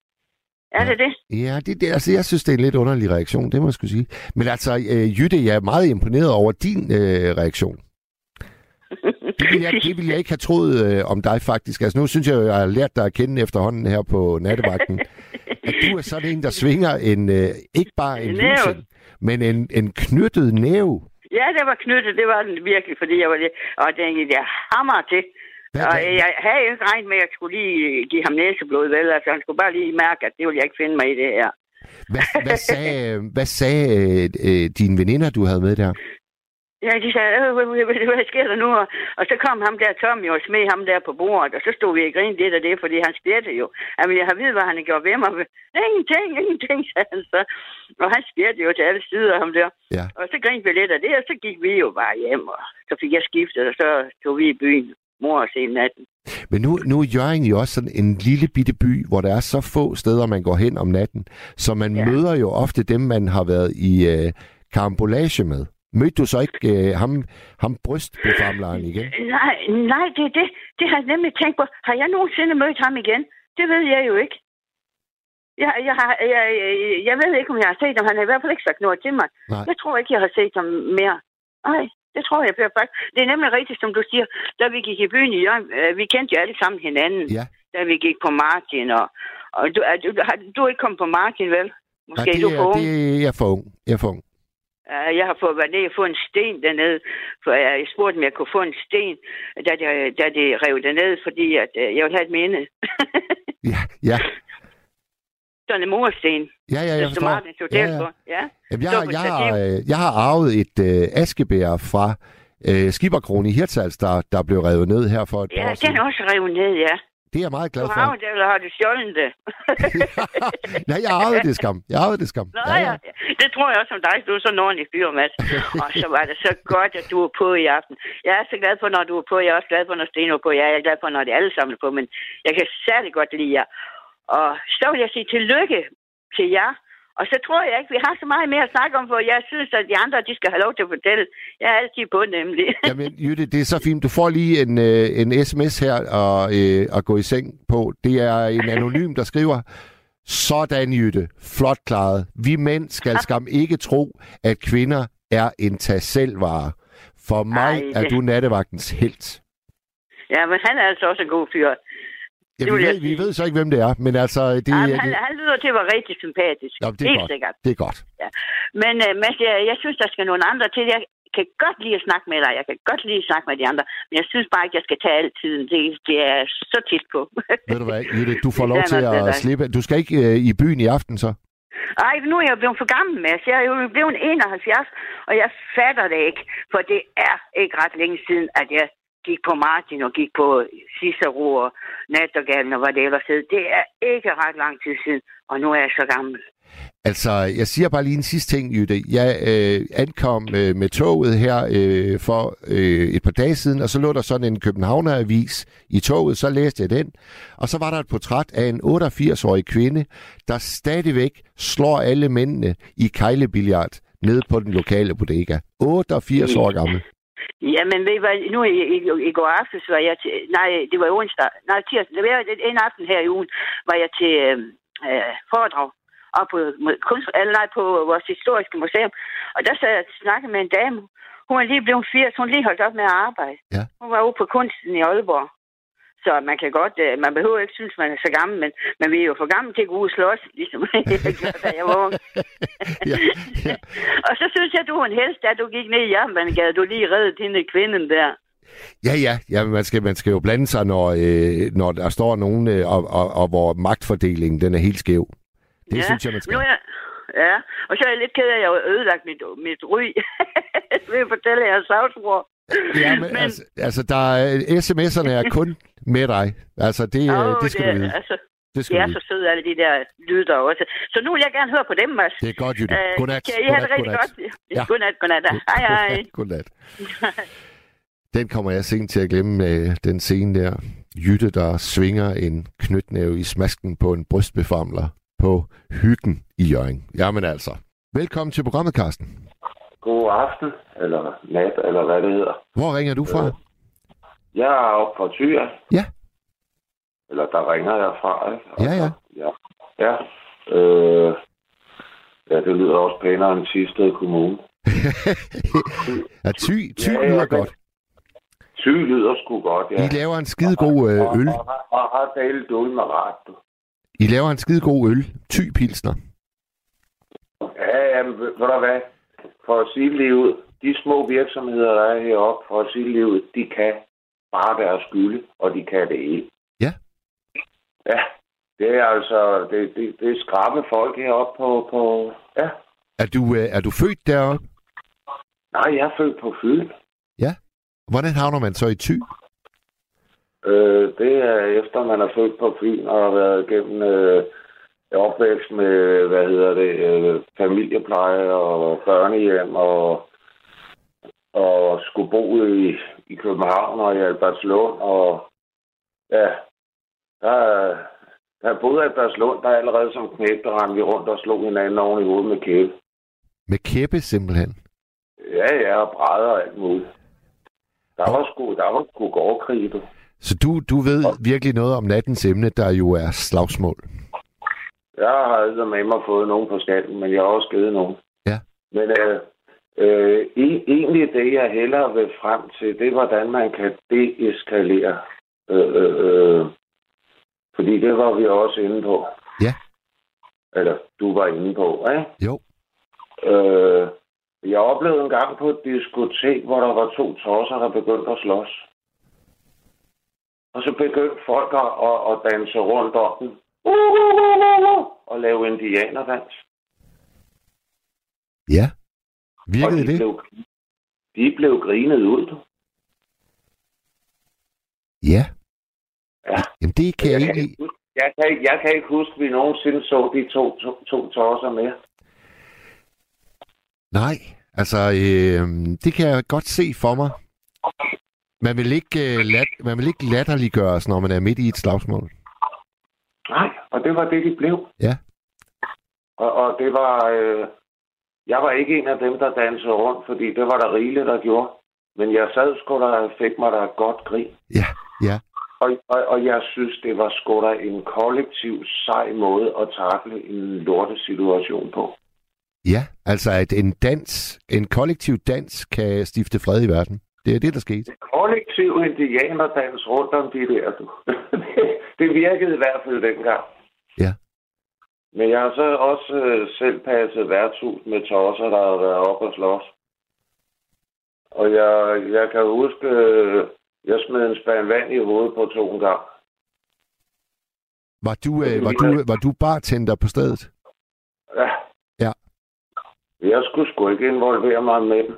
Er det det? Ja, det, det, altså, jeg synes, det er en lidt underlig reaktion, det må jeg skulle sige. Men altså, øh, Jytte, jeg er meget imponeret over din øh, reaktion. Det ville, jeg, det ville jeg ikke have troet øh, om dig, faktisk. Altså, nu synes jeg, jeg har lært dig at kende efterhånden her på Nattevagten, at du er sådan en, der svinger en, øh, ikke bare en, en lusen, men en, en knyttet næve. Ja, det var knyttet, det var den virkelig, fordi jeg var det. Og den gik jeg hammer til. Hvad, og jeg havde ikke regnet med, at jeg skulle lige give ham næseblod, vel? Altså, han skulle bare lige mærke, at det ville jeg ikke finde mig i det her. Hvad, hvad sagde, hvad sagde øh, dine veninder, du havde med der? Ja, de sagde, hvad sker der nu? Og så kom ham der Tommy og smed ham der på bordet, og så stod vi og grinede lidt af det, fordi han skættede jo. Han ville have vidt, hvad han gjorde ved mig. Ingenting, ingenting, sagde han så. Og han skættede jo til alle sider af ham der. Ja. Og så grinede vi lidt af det, og så gik vi jo bare hjem, og så fik jeg skiftet, og så tog vi i byen. Mor og se natten. Men nu, nu er Hjørring jo også sådan en lille bitte by, hvor der er så få steder, man går hen om natten, så man ja. møder jo ofte dem, man har været i øh, karambolage med. Mødte du så ikke øh, ham, ham brystbefamleren igen? Nej, nej, det er det. Det har jeg nemlig tænkt på. Har jeg nogensinde mødt ham igen? Det ved jeg jo ikke. Jeg, jeg, har, jeg, jeg ved ikke, om jeg har set ham. Han har i hvert fald ikke sagt noget til mig. Nej. Jeg tror ikke, jeg har set ham mere. Nej. Det tror jeg, jeg faktisk. Det er nemlig rigtigt, som du siger. Da vi gik i byen i Hjørring, vi kendte jo alle sammen hinanden. Ja. Da vi gik på Martin. Og, og du, du, du er ikke kommet på Martin, vel? Måske ja, det, du er for ung. Det, jeg er for ung. Jeg er for ung. Jeg har fået været ned og fået en sten dernede. For jeg spurgte, om jeg kunne få en sten, da det, da det rev derned, fordi at jeg ville have et minde. ja, ja. Sådan en mursten. Ja, ja, jeg forstår. Martin, ja, ja. Ja. Jamen, jeg, har, jeg, har, jeg har arvet et øh, askebær fra øh, Skipperkronen i Hirtshals, der, der blev revet ned her for et ja, par år siden. Ja, den er også revet ned, ja. Det er jeg meget glad for. Du har arvet det, eller har du sjålet det? Nej, jeg arvede det, skam. Jeg arvede det, skam. Nå, ja, ja. Det tror jeg også om dig. Du er sådan en ordentlig fyr, Mads. Og så var det så godt, at du var på i aften. Jeg er så glad for, når du er på. Jeg er også glad for, når Sten er på. Jeg er glad for, når de alle sammen er på. Men jeg kan særlig godt lide jer. Og så vil jeg sige tillykke til jer. Og så tror jeg ikke, vi har så meget mere at snakke om, for jeg synes, at de andre, de skal have lov til at fortælle. Jeg er altid på, nemlig. Jamen, Jytte, det er så fint. Du får lige en, øh, en sms her og, øh, at gå i seng på. Det er en anonym, der skriver, sådan Jytte, flot klaret. Vi mænd skal skam ikke tro, at kvinder er en tag-selv-vare. For mig Ej, er du nattevagtens helt. Ja, men han er altså også en god fyr. Ja, vi, ved, vi ved så ikke, hvem det er, men altså... Det, ja, men han, det... han lyder til at være rigtig sympatisk. Ja, det er helt sikkert. Det er godt. Ja. Men uh, Mads, jeg, jeg synes, der skal nogle andre til. Jeg kan godt lide at snakke med dig. Jeg kan godt lide at snakke med de andre. Men jeg synes bare ikke, jeg skal tage alt tiden. Det, det er så tit på. Ved du hvad, Jette, du får lov til at dig. slippe. Du skal ikke uh, i byen i aften, så? Ej, nu er jeg blevet for gammel, Mads. Jeg er jo blevet enoghalvfjerds, og jeg fatter det ikke. For det er ikke ret længe siden, at jeg... gik på Martin og gik på Cicero og Nattergalen og hvad det ellers hed. Det er ikke ret lang tid siden, og nu er jeg så gammel. Altså, jeg siger bare lige en sidste ting, Jytte. Jeg øh, ankom øh, med toget her øh, for øh, et par dage siden, og så lå der sådan en Københavneravis i toget, så læste jeg den, og så var der et portræt af en otteogfirs-årig kvinde, der stadigvæk slår alle mændene i kejlebilliard nede på den lokale bodega. otteogfirs år gammel. Jamen, ved I hvad? Nu i, i, i går aftes var jeg til... Nej, det var onsdag. Nej, tirsdag. Det var en aften her i ugen, var jeg til øh, foredrag op på, kunst, eller, nej, på vores historiske museum. Og der sad jeg og snakkede med en dame. Hun er lige blevet firs. Hun lige holdt op med at arbejde. Ja. Hun var ude på kunsten i Aalborg. Så man kan godt... Øh, man behøver ikke synes, man er så gammel, men man vil jo for gammel til at gå ud og slås, ligesom jeg gjorde, da jeg var ung. ja, ja. Og så synes jeg, du var en helst, da du gik ned i Jernbanegade. Du lige reddede hende kvinden der. Ja, ja. ja man, skal, man skal jo blande sig, når, øh, når der står nogen, øh, og, og, og hvor magtfordelingen den er helt skæv. Det ja. synes jeg, man skal. Nu er jeg, ja, og så er jeg lidt ked af, at jeg har ødelagt mit, mit ryg. Det vil jeg fortælle jeres sagsbror. Ja, men, men altså, altså der er, sms'erne er kun med dig. Altså, det, oh, det skal det, du vide. Altså, det skal de er så søde, alle de der lyder også. Så nu vil jeg gerne høre på dem, Mads. Det er godt, Jytte. Uh, godnat. Kan I have det rigtig godt? Ja. Godnat, godnat. Hej, hej. Godnat. Den kommer jeg sent til at glemme, den scene der. Jytte, der svinger en knytnæve i smasken på en brystbefamler på Hyggen i Hjørring. Jamen altså. Velkommen til programmet, Carsten. God aften, eller nat, eller hvad det hedder. Hvor ringer du fra? Jeg er oppe fra Thy. Ja. Eller der ringer jeg fra, ikke? Og ja, ja. Ja, ja. Øh, ja, det lyder også pænere end Tisted Kommune. ja, Thy, Thy ja, lyder ja, godt. Thy lyder sgu godt, ja. I laver en skidegod øh, øl. Og har talt dul med ret. I laver en skidegod øl. Thy Pilsner. Ja, ja, men ved du hvad? For at sige det lige ud, de små virksomheder, der er heroppe for sit liv, de kan bare deres skylde, og de kan det ikke. Ja. Ja, det er altså, det, det, det er skrappe folk heroppe på, på, ja. Er du, er du født deroppe? Nej, jeg er født på Fyn. Ja. Hvordan havner man så i Thy? Øh, det er efter, man er født på Fyn og har været igennem øh, opvækst med, hvad hedder det, øh, familiepleje og børnehjem og, og skulle bo i, i København og i Albertslund. Og ja, der, der boede i Albertslund, der allerede som knægte rendte vi rundt og slog hinanden oven i hovedet med kæppe. Med kæppe simpelthen? Ja, ja, og brædder og alt muligt. Der var sgu, der var sgu gårdkrig. Så du, du ved virkelig noget om nattens emne, der jo er slagsmål? Jeg har aldrig med mig fået nogen på skatten, men jeg har også givet nogen. Ja. Men øh, øh, egentlig det, jeg hellere vil frem til, det er, hvordan man kan deeskalere. Øh, øh, øh, fordi det var vi også inde på. Ja. Eller du var inde på, ikke? Jo. Øh, Jeg oplevede en gang på et diskotek, hvor der var to tosser, der begyndte at slås. Og så begyndte folk at, at, at danse rundt om den. Og lave indianerdans. Ja. Virkede de det? Blev, de blev grinet ud. Ja. Ja. Jamen det kan jeg, jeg ikke... Kan, jeg, kan ikke jeg kan ikke huske, at vi nogensinde så de to, to, to tosser mere. Nej, altså, øh, det kan jeg godt se for mig. Man vil ikke, øh, lad, man vil ikke latterliggøres, når man er midt i et slagsmål. Nej, og det var det, de blev. Ja. Og, og det var... Øh, jeg var ikke en af dem, der dansede rundt, fordi det var der rigeligt, der gjorde. Men jeg sad sgu der og fik mig der godt grin. Ja, ja. Og, og, og jeg synes, det var sgu der en kollektiv, sej måde at takle en lortesituation på. Ja, altså at en dans, en kollektiv dans kan stifte fred i verden. Det er det, der skete. Kollektiv indianerdans rundt om de der. Det virkede i hvert fald dengang. Ja. Men jeg har så også øh, selv passet værtshus med tosser, der har været oppe og slås. Og jeg, jeg kan huske, øh, jeg smed en spand vand i hovedet på to en gang. Var du, øh, var, du, var du bartender på stedet? Ja. Jeg skulle sgu ikke involvere mig med dem.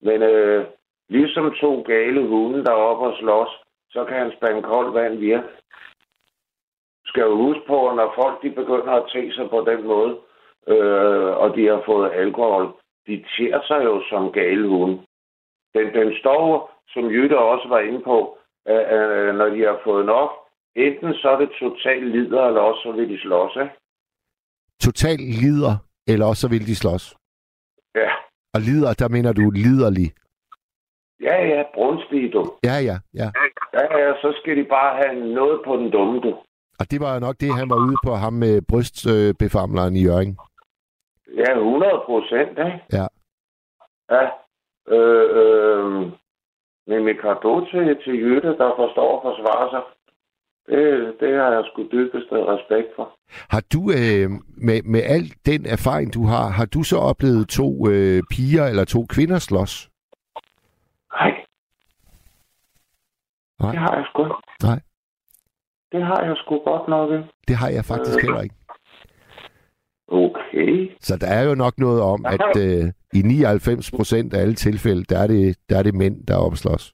Men øh, ligesom to gale hunde, der er oppe og slås, så kan en spand koldt vand virke. Skal jo huske på, at når folk de begynder at tæse sig på den måde, øh, og de har fået alkohol, de tærer sig jo som gale hunde. Den, den står, som Jytte også var inde på, øh, når de har fået nok, enten så er det totalt lider, eller også så vil de slås, ikke? Total lider, eller også så vil de slås? Ja. Og lider, der mener du liderlig? Ja, ja, brunstig, du. Ja, ja, ja. Ja, ja, så skal de bare have noget på den dumme, du. Og det var jo nok det, han var ude på, ham med brystbefamleren i Hjørring. Ja, hundrede procent, ikke? Ja. Ja. Øh, øh, men med kado til, til Jytte, der forstår og forsvarer sig, Det, det har jeg sgu dybest respekt for. Har du, øh, med, med al den erfaring, du har, har du så oplevet to øh, piger eller to kvinder slås? Nej. Nej. Det har jeg sgu. Nej. Det har jeg sgu godt nok. Det har jeg faktisk øh. heller ikke. Okay. Så der er jo nok noget om, at øh, i nioghalvfems procent af alle tilfælde, der er det, der er det mænd, der opslås.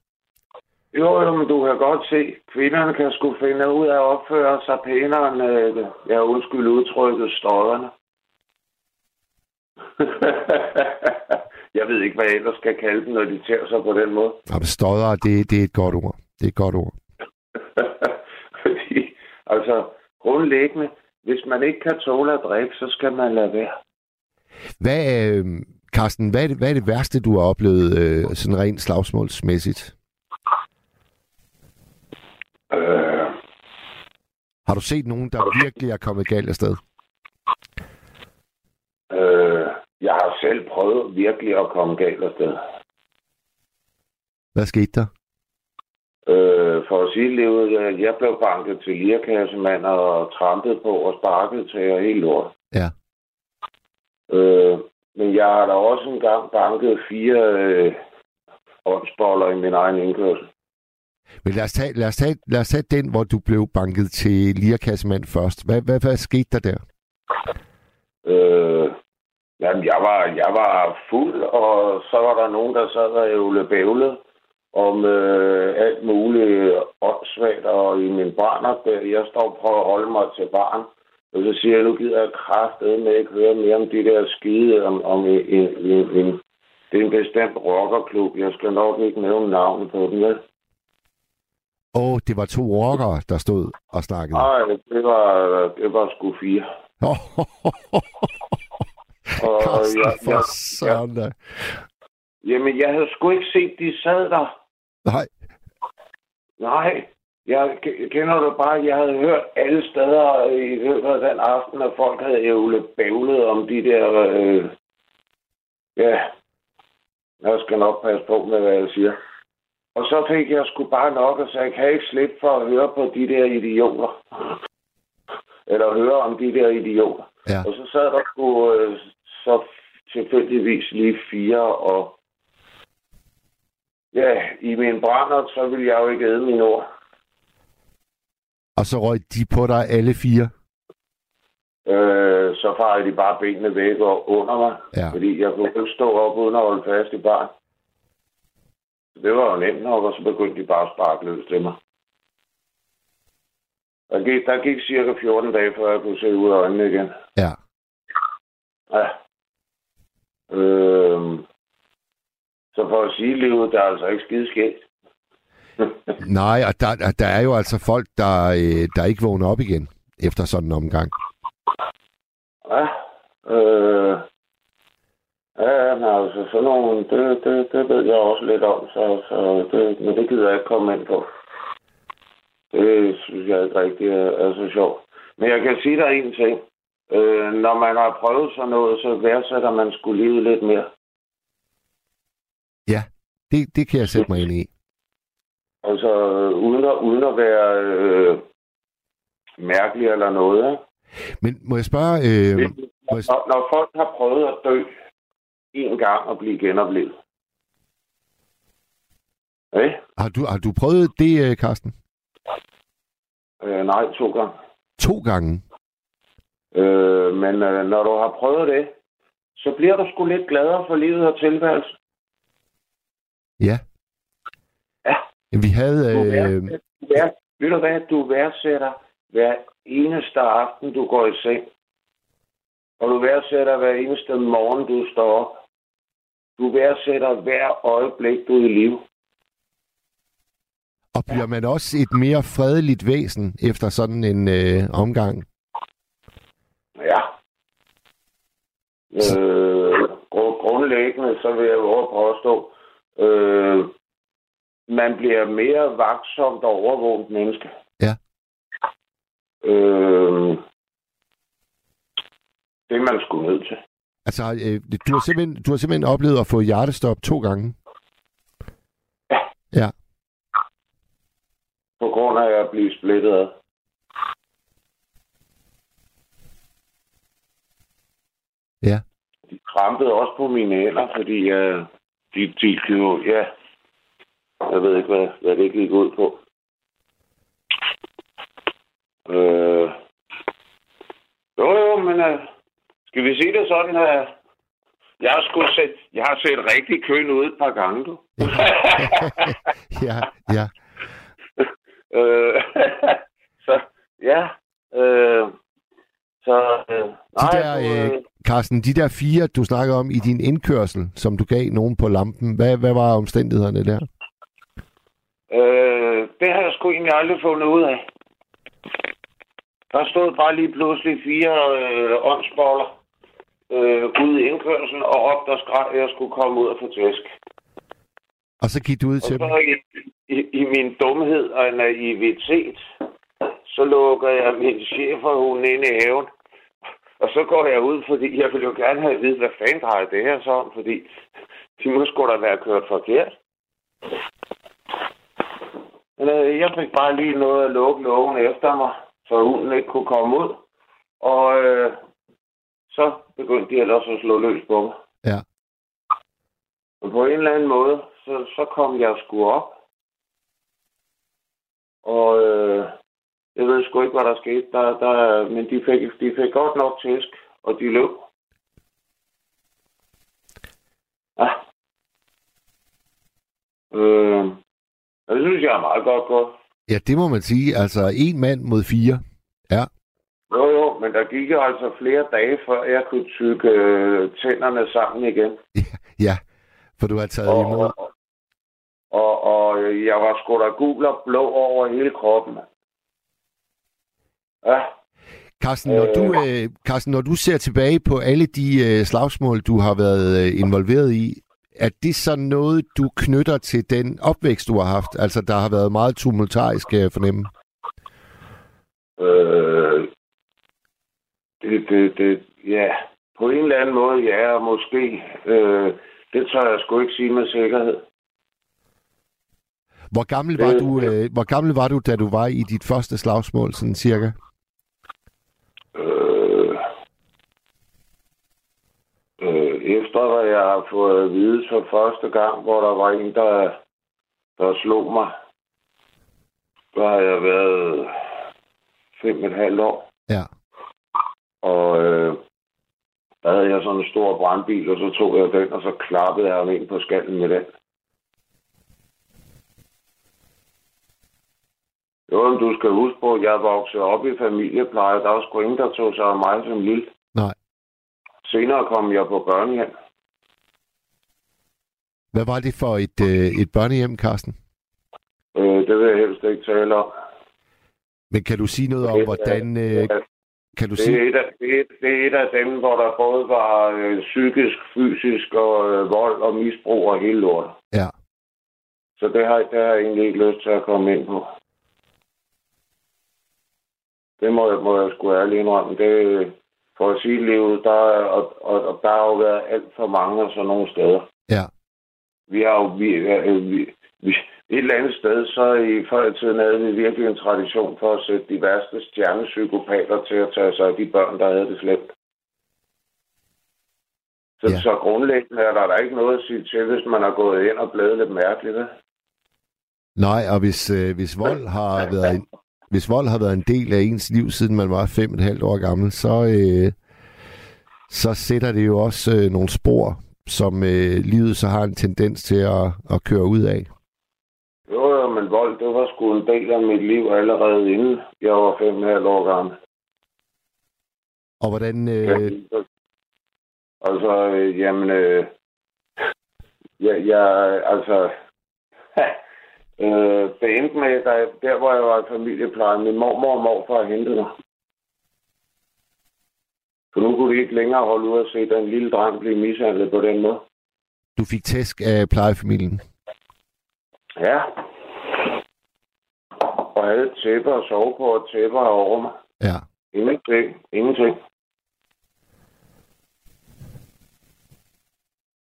Jo, jo, men du kan godt se, kvinderne kan sgu finde ud af at opføre sig pænere end, øh, ja, undskyld udtrykket, stødderne. Jeg ved ikke, hvad jeg ellers skal kalde dem, når de tærer sig på den måde. Jamen, støddere, det, det er et godt ord. Det er et godt ord. Fordi, altså, grundlæggende, hvis man ikke kan tåle at drikke, så skal man lade være. Hvad, øh, Carsten, hvad er, det, hvad er det værste, du har oplevet, øh, sådan rent slagsmålsmæssigt? Øh. Har du set nogen, der virkelig er kommet galt afsted? Øh, jeg har selv prøvet virkelig at komme galt afsted. Hvad skete der? Øh, for at sige livet, jeg, jeg blev banket til lirekassemand og trampet på og sparket til og helt lort. Ja. Øh, Men jeg har da også engang banket fire øh, åndsboller i min egen indkørsel. Men lad os, tage, lad, os tage, lad os tage den, hvor du blev banket til lirekassemand først. Hvad, hvad, hvad skete der der? Øh, jamen, jeg var, jeg var fuld, og så var der nogen, der sad og ævlede bævlede om øh, alt muligt åndssvagt, og i min brænder, jeg står og prøver at holde mig til barn. Og så siger jeg, nu gider jeg kraftedeme ikke høre mere om de der skide, om, om en, en, en, det er en bestemt rockerklub. Jeg skal nok ikke nævne navnet på den, vel? Åh, oh, det var to rockere, der stod og snakkede. Nej, det var, det var sgu fire. Og jeg, jeg, jeg, jamen, jeg havde sgu ikke set, de sad der. Nej. Nej. Jeg kender det bare, jeg havde hørt alle steder i løbet af den aften, at folk havde ævlet bævlet om de der... Øh... Ja, jeg skal nok passe på med, hvad jeg siger. Og så fik jeg sgu bare nok, og så jeg kan ikke slippe for at høre på de der idioter. Eller høre om de der idioter. Ja. Og så sad der sgu øh, så tilfældigvis lige fire, og... Ja, i min brændert, så ville jeg jo ikke æde mine ord. Og så røg de på dig alle fire? Øh, så farede de bare benene væk og under mig. Ja. Fordi jeg kunne ikke stå op uden at holde fast i barn. Det var jo nemt nok, og så begyndte de bare at sparke løs til mig. Der gik, der gik cirka fjorten dage, før jeg kunne se ud af øjnene igen. Ja. Ja. Øh, så for at sige livet, der er altså ikke skide skægt. Nej, og der, der er jo altså folk, der, der ikke vågner op igen efter sådan en omgang. Ja, øh, ja men altså sådan nogle, det, det, det ved jeg også lidt om, så, så det, men det gider jeg ikke komme ind på. Det synes jeg ikke rigtig er, er så sjovt. Men jeg kan sige dig en ting. Øh, når man har prøvet sådan noget, så værdsætter man sgu livet lidt mere. Ja, det, det kan jeg sætte mig ind i. Altså, uden at, uden at være øh, mærkelig eller noget. Men må jeg spørge... Øh, når, jeg... når folk har prøvet at dø en gang og blive genoplevet. Okay? Har, du, har du prøvet det, Carsten? Øh, nej, to gange. To gange? Øh, men øh, når du har prøvet det, så bliver du sgu lidt gladere for livet og tilværelsen. Ja. Ja. Vi havde... Ved du hvad? Du værdsætter hver eneste aften, du går i seng. Og du værdsætter hver eneste morgen, du står op. Du værdsætter hver øjeblik, du er i live. Og bliver man også et mere fredeligt væsen efter sådan en øh, omgang? Ja. Øh, grundlæggende, så vil jeg jo påstå... Øh, Man bliver mere vagtsomt og overvåget menneske. Ja. Øh, det er man sgu nødt til. Altså, øh, du, har simpelthen, du har simpelthen oplevet at få hjertestop to gange? Ja. Ja. På grund af at blive splittet af. Ja. De krampede også på mine hænder, fordi øh, de, de kunne... Ja. Jeg ved ikke, hvad, hvad det gik ud på. Øh. Jo, jo, men øh, skal vi sige det sådan, at jeg har, sgu set, jeg har set rigtig køn ud et par gange, du. Ja, ja. Øh. Så, ja. Øh. Så, øh. Nej, de der, øh, Carsten, de der fire, du snakker om i din indkørsel, som du gav nogen på lampen, hvad, hvad var omstændighederne der? Øh, det har jeg sgu egentlig aldrig fundet ud af. Der stod bare lige pludselig fire øh, åndsboller øh, ude i indkørselen og råbte og skreg, at jeg skulle komme ud og få tæsk. Og så gik du ud til dem? I, i, i min dumhed og naivitet, så lukker jeg min schæferhund ind i haven. Og så går jeg ud, fordi jeg ville jo gerne have at vide, hvad fanden drejer det her så om, fordi de må sgu da være kørt forkert. Jeg fik bare lige noget at lukke lågen efter mig, så hunden ikke kunne komme ud. Og øh, så så begyndte de ellers at slå løs på mig. Ja. Og på en eller anden måde, så, så kom jeg sgu op. Og øh, jeg ved sgu ikke, hvad der skete. Der, der, men de fik, de fik godt nok tæsk, og de løb. Ja. Øh, og det synes jeg er meget godt på. Ja, det må man sige. Altså, en mand mod fire. Ja. Jo, jo, men der gik jo altså flere dage, før jeg kunne tykke øh, tænderne sammen igen. Ja, ja, for du har taget og, imod. Og, og, og jeg var sgu da gul og blå over hele kroppen. Ja. Carsten, når, øh, du, øh, Carsten, når du ser tilbage på alle de øh, slagsmål, du har været øh, involveret i, er det så noget, du knytter til den opvækst, du har haft? Altså, der har været meget tumultarisk, kan jeg fornemme. Øh, det, det, det, ja, på en eller anden måde, ja, og måske. Øh, det tør jeg sgu ikke sige med sikkerhed. Hvor gammel var øh, du, øh, hvor gammel var du, da du var i dit første slagsmål, sådan cirka? Øh, øh, efter hvad jeg har fået at vide for første gang, hvor der var en, der, der slog mig, der har jeg været fem et halvt år. Ja. Og øh, der havde jeg sådan en stor brandbil, og så tog jeg den, og så klappede jeg ham ind på skallen med den. Jo, men du skal huske på, at jeg voksede op i familiepleje. Der var sgu ingen, der tog sig af mig som lille. Nej. Senere kom jeg på børnehjem. Hvad var det for et, øh, et børnehjem, Carsten? Øh, det vil jeg helst ikke tale om. Men kan du sige noget om, hvordan... Øh, kan du det, sige? Er et af, det, er, det er et af dem, hvor der både var øh, psykisk, fysisk og øh, vold og misbrug og hele lortet. Ja. Så det har, det har jeg egentlig ikke lyst til at komme ind på. Det må jeg, må jeg sgu ærligt indrømme. Det, for at sige livet, der, og, og, og der har jo været alt for mange og sådan nogle steder. Ja. Vi har jo... Vi, vi, vi, Et eller andet sted, så i før i tiden havde vi virkelig en tradition for at sætte de værste stjernepsykopater til at tage sig af de børn, der havde det slemt. Så, ja. Så grundlæggende er der, der ikke noget at sige til, hvis man har gået ind og blevet lidt mærkeligt. Ved? Nej, og hvis, øh, hvis, vold har været en, hvis vold har været en del af ens liv, siden man var fem og et halvt år gammel, så, øh, så sætter det jo også øh, nogle spor, som øh, livet så har en tendens til at, at køre ud af. Jo, men vold, det var sgu en del af mit liv allerede inden jeg var fem og halv år gammel. Og hvordan... Øh... Ja, altså, øh, jamen... Øh, jeg, jeg, altså... øh, det endte med, der, der hvor jeg var i familieplejen, min mormor og morfar hentede mig. For nu kunne de ikke længere holde ud at se den lille dreng blive mishandlet på den måde. Du fik tæsk af plejefamilien? Ja. Og havde tæpper og sove på, og tæpper over mig. Ja. Ingenting. Ingenting.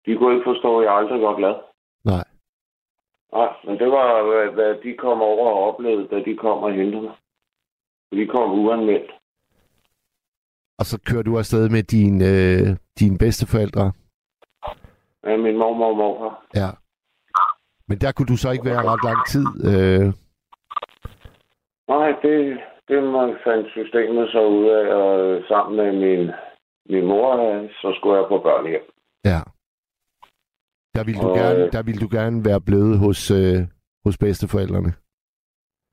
De kunne ikke forstå, at jeg aldrig var glad. Nej. Nej, men det var, hvad de kom over og oplevede, da de kom og hentede mig. De kom uanmeldt. Og så kører du afsted med dine, øh, dine bedsteforældre? Ja, min mormor og morfar. Ja. Men der kunne du så ikke være ret lang tid? Øh... Nej, det, det man fandt systemet så ud af, og sammen med min, min mor, så skulle jeg på børnehjem. Ja. Der ville, og, du, gerne, der ville du gerne være blevet hos, øh, hos bedsteforældrene?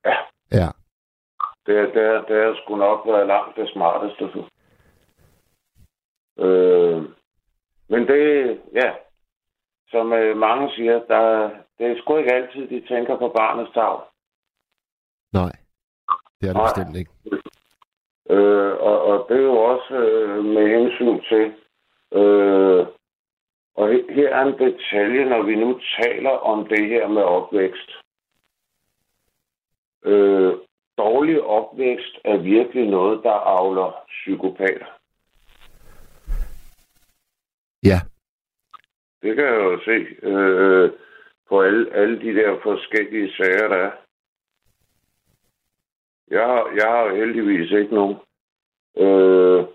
Ja. Ja. Det, det, det har sgu nok været langt det smarteste. Øh, men det, ja... Som øh, mange siger, der, det er sgu ikke altid, de tænker på barnets tarv. Nej, det er det bestemt ikke. Øh, og, og det er jo også øh, med hensyn til, øh, og her er en detalje, når vi nu taler om det her med opvækst. Øh, dårlig opvækst er virkelig noget, der avler psykopater. Ja. Det kan jeg jo se øh, på alle, alle de der forskellige sager, der er. Jeg har, jeg har heldigvis ikke nogen. Øh,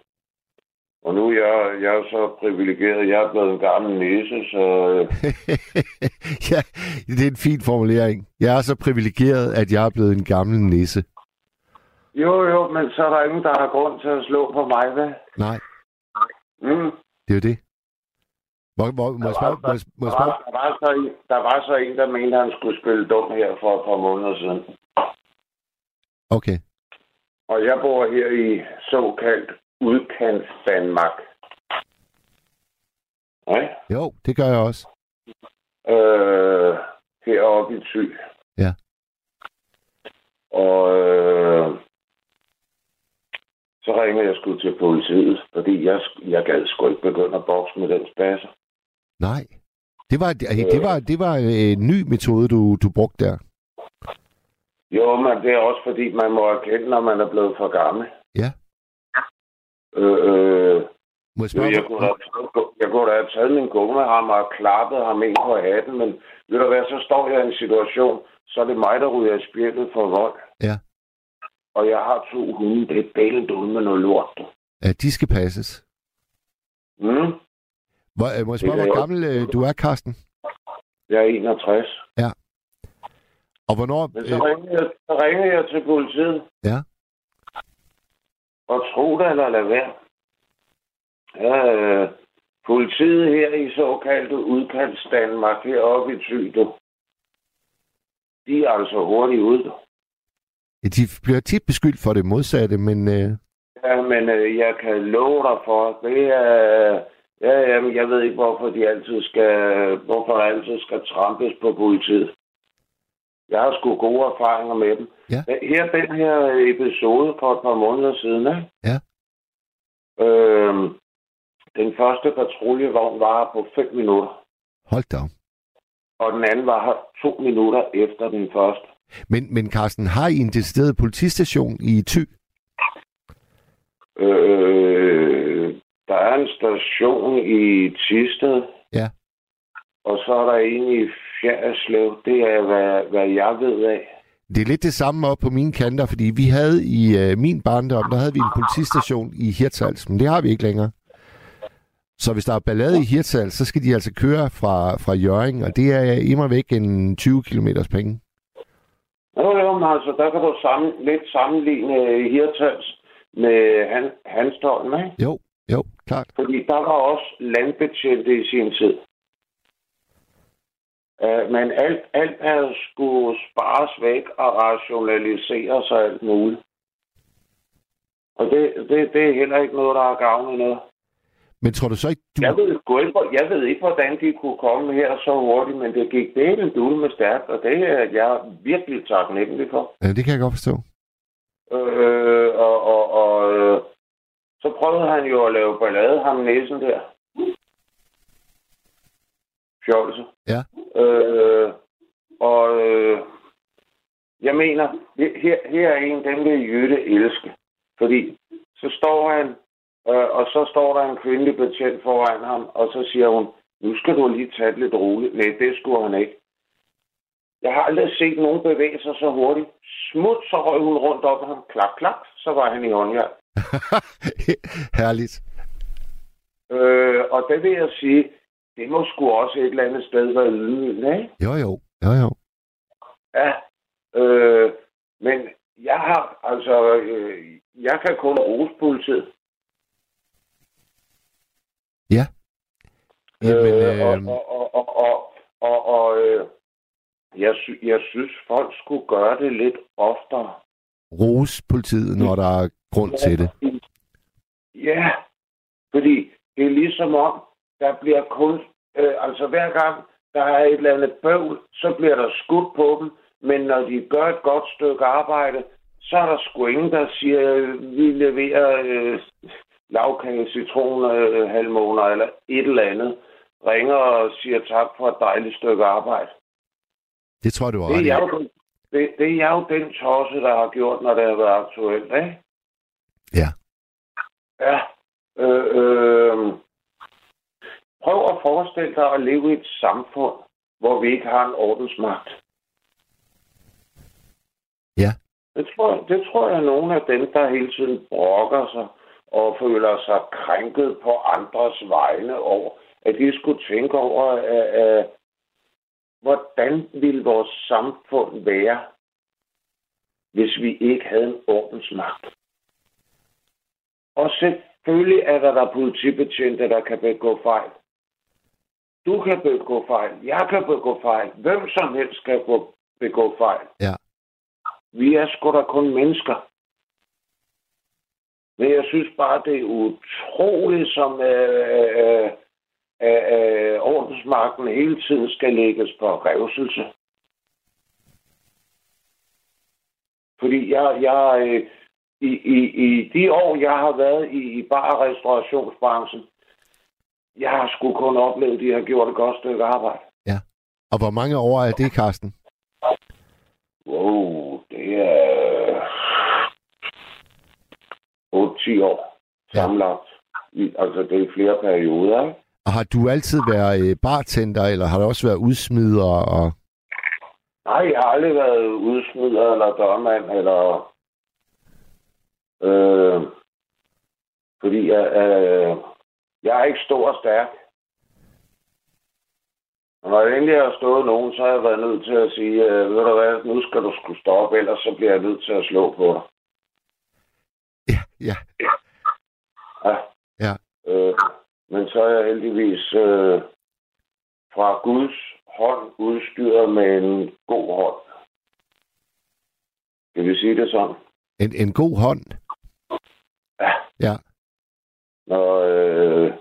og nu er jeg jeg, jeg er så privilegeret. Jeg er blevet en gammel næse, så... Ja, det er en fin formulering. Jeg er så privilegeret, at jeg er blevet en gammel næse. Jo, jo, men så er der ingen, der har grund til at slå på mig, hvad? Nej. Mm. Det er jo det. Hvor, hvor, må der, var, spørge, må, der, må der, var, der, var en, der var så en, der mente, han skulle spille dum her for et par måneder siden. Okay. Og jeg bor her i såkaldt udkants Danmark. Ja? Jo, det gør jeg også. Øh, heroppe i Thy. Ja. Og øh, så ringer jeg sgu til politiet, fordi jeg, jeg gad sgu ikke begynde at bokse med den spasser. Nej. Det var, det, øh. det var, det var en ny metode, du, du brugte der. Jo, men det er også fordi, man må erkende, når man er blevet for gammel. Ja. Øh, øh, jeg, spørge, jeg, kunne have, jeg kunne da have taget min gummehammer og klappet ham ind på hatten, men ved du hvad, så står jeg i en situation, så er det mig, der ryger i spjældet for vold. Ja. Og jeg har to hunde, det er bællet ude med noget lort. Ja, de skal passes. Mm. Hvor, øh, må jeg spørge, hvor gammel øh, du er, Carsten? Jeg er enogtres. Ja. Og hvornår... Men så, øh... ringede jeg, så ringede jeg til politiet. Ja. Og tro det eller lad være. Øh, politiet her i såkaldte udkants Danmark, heroppe i Thy, du. De er altså hurtigt ude, du. Ja, de bliver tit beskyldt for det modsatte, men... Øh... Ja, men øh, jeg kan love dig for, det er... Øh... Ja, jamen, jeg ved ikke, hvorfor de altid skal... Hvorfor de altid skal trampes på politiet. Jeg har sgu gode erfaringer med dem. Ja. Her den her episode for et par måneder siden, ikke? Ja. Øhm, den første patruljevogn var på fem minutter. Hold da. Og den anden var her to minutter efter den første. Men, men Carsten, har I en decideret politistation i Thy? Øh, der er en station i Tisted. Ja. Og så er der en i Fjerdslev. Det er, hvad, hvad jeg ved af. Det er lidt det samme op på mine kanter, fordi vi havde i øh, min barndom, der havde vi en politistation i Hirtshals, men det har vi ikke længere. Så hvis der er ballade i Hirtshals, så skal de altså køre fra, fra Hjørring, og det er immervæk en tyve kilometers penge. Jo, jo, men altså, der kan du sammen, lidt sammenligne Hirtshals med Han, Hanstholm, ikke? Jo, jo, klart. Fordi der var også landbetjente i sin tid. Uh, men alt, alt her skulle spares væk og rationalisere sig alt muligt. Og det, det, det er heller ikke noget, der har gavnet noget. Men tror du så ikke... Du... Jeg, ved, jeg ved ikke, hvordan de kunne komme her så hurtigt, men det gik dækket ud med stærkt, og det er jeg virkelig taknemmelig for. Ja, det kan jeg godt forstå. Uh, og og, og uh, så prøvede han jo at lave ballade, ham næsen der. Fjolse. Ja. Øh, og øh, jeg mener, her, her er en, den vil Jytte elske. Fordi så står han, øh, og så står der en kvindelig betjent foran ham, og så siger hun, nu skal du lige tage det lidt roligt. Nej, det skulle han ikke. Jeg har aldrig set nogen bevæge sig så hurtigt. Smut, så røg hun rundt om ham. Klap, klap, så var han i håndjern. Herligt. Øh, og det vil jeg sige, det må sgu også et eller andet sted være ydmygende, ikke? Jo, jo. Jo, jo. Ja. Øh, men jeg har, altså, øh, jeg kan kun rose politiet. Ja. Jamen, øh, og, og, og, og, og, og, og øh, jeg, sy- jeg synes, folk skulle gøre det lidt oftere. Rose politiet, når der er grund ja. til det. Ja. Fordi det er ligesom om, der bliver kun... Øh, altså hver gang, der er et eller andet bøvl, så bliver der skudt på dem. Men når de gør et godt stykke arbejde, så er der sgu ingen, der siger, øh, vi leverer øh, lavkage, citroner, øh, halvmåner eller et eller andet. Ringer og siger tak for et dejligt stykke arbejde. Det tror du også. Det er jo, det, det er jo den tosse, der har gjort, når det har været aktuelt, ikke? Ja. Ja. Øh... øh Prøv at forestille dig at leve i et samfund, hvor vi ikke har en ordensmagt. Ja. Det tror, det tror jeg, at nogen af dem, der hele tiden brokker sig og føler sig krænket på andres vegne over, at de skulle tænke over, øh, øh, hvordan ville vores samfund være, hvis vi ikke havde en ordensmagt. Og selvfølgelig er der, der politibetjente, der kan begå fejl. Du kan begå fejl. Jeg kan begå fejl. Hvem som helst kan begå fejl. Ja. Vi er sgu da kun mennesker. Men jeg synes bare, det er utroligt, som øh, øh, øh, øh, ordensmagten hele tiden skal lægges på revselse. Fordi jeg, jeg øh, i, i, i de år, jeg har været i, i bar- og restaurationsbranchen, jeg har sgu kun oplevet, at de har gjort et godt stykke arbejde. Ja. Og hvor mange år er det, Carsten? Wow, det er otte til ti år sammenlagt. Ja. Altså, det er flere perioder. Og har du altid været bartender, eller har du også været udsmider? Og... Nej, jeg har aldrig været udsmider, eller dørmand, eller... Øh... Fordi jeg... Øh... Jeg er ikke stor og stærk. Og når jeg endelig har stået nogen, så har jeg været nødt til at sige, ved du hvad, nu skal du skulle stoppe, ellers så bliver jeg nødt til at slå på dig. Ja, ja. Ja. ja. Øh, men så er jeg heldigvis øh, fra Guds hånd udstyret med en god hånd. Kan vi sige det sådan? En, en god hånd? Ja. Ja. Når, øh,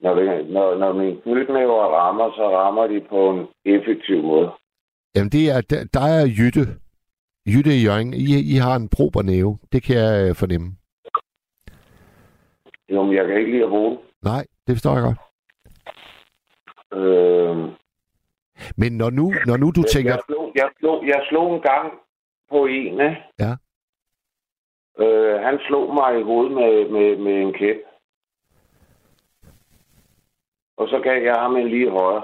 når, når, når mine guldnæver rammer, så rammer de på en effektiv måde. Jamen, det er, der, der er Jytte. Jytte i Hjørring. I, I har en proper næve. Det kan jeg øh, fornemme. Jo, men jeg kan ikke lide at bruge den. Nej, det forstår jeg godt. Øh, men når nu, når nu du jeg, tænker... Jeg slog, jeg, slog, jeg slog en gang på en, ikke? Ja. Uh, han slog mig i hovedet med, med, med en kæp. Og så gav jeg ham en lige højre.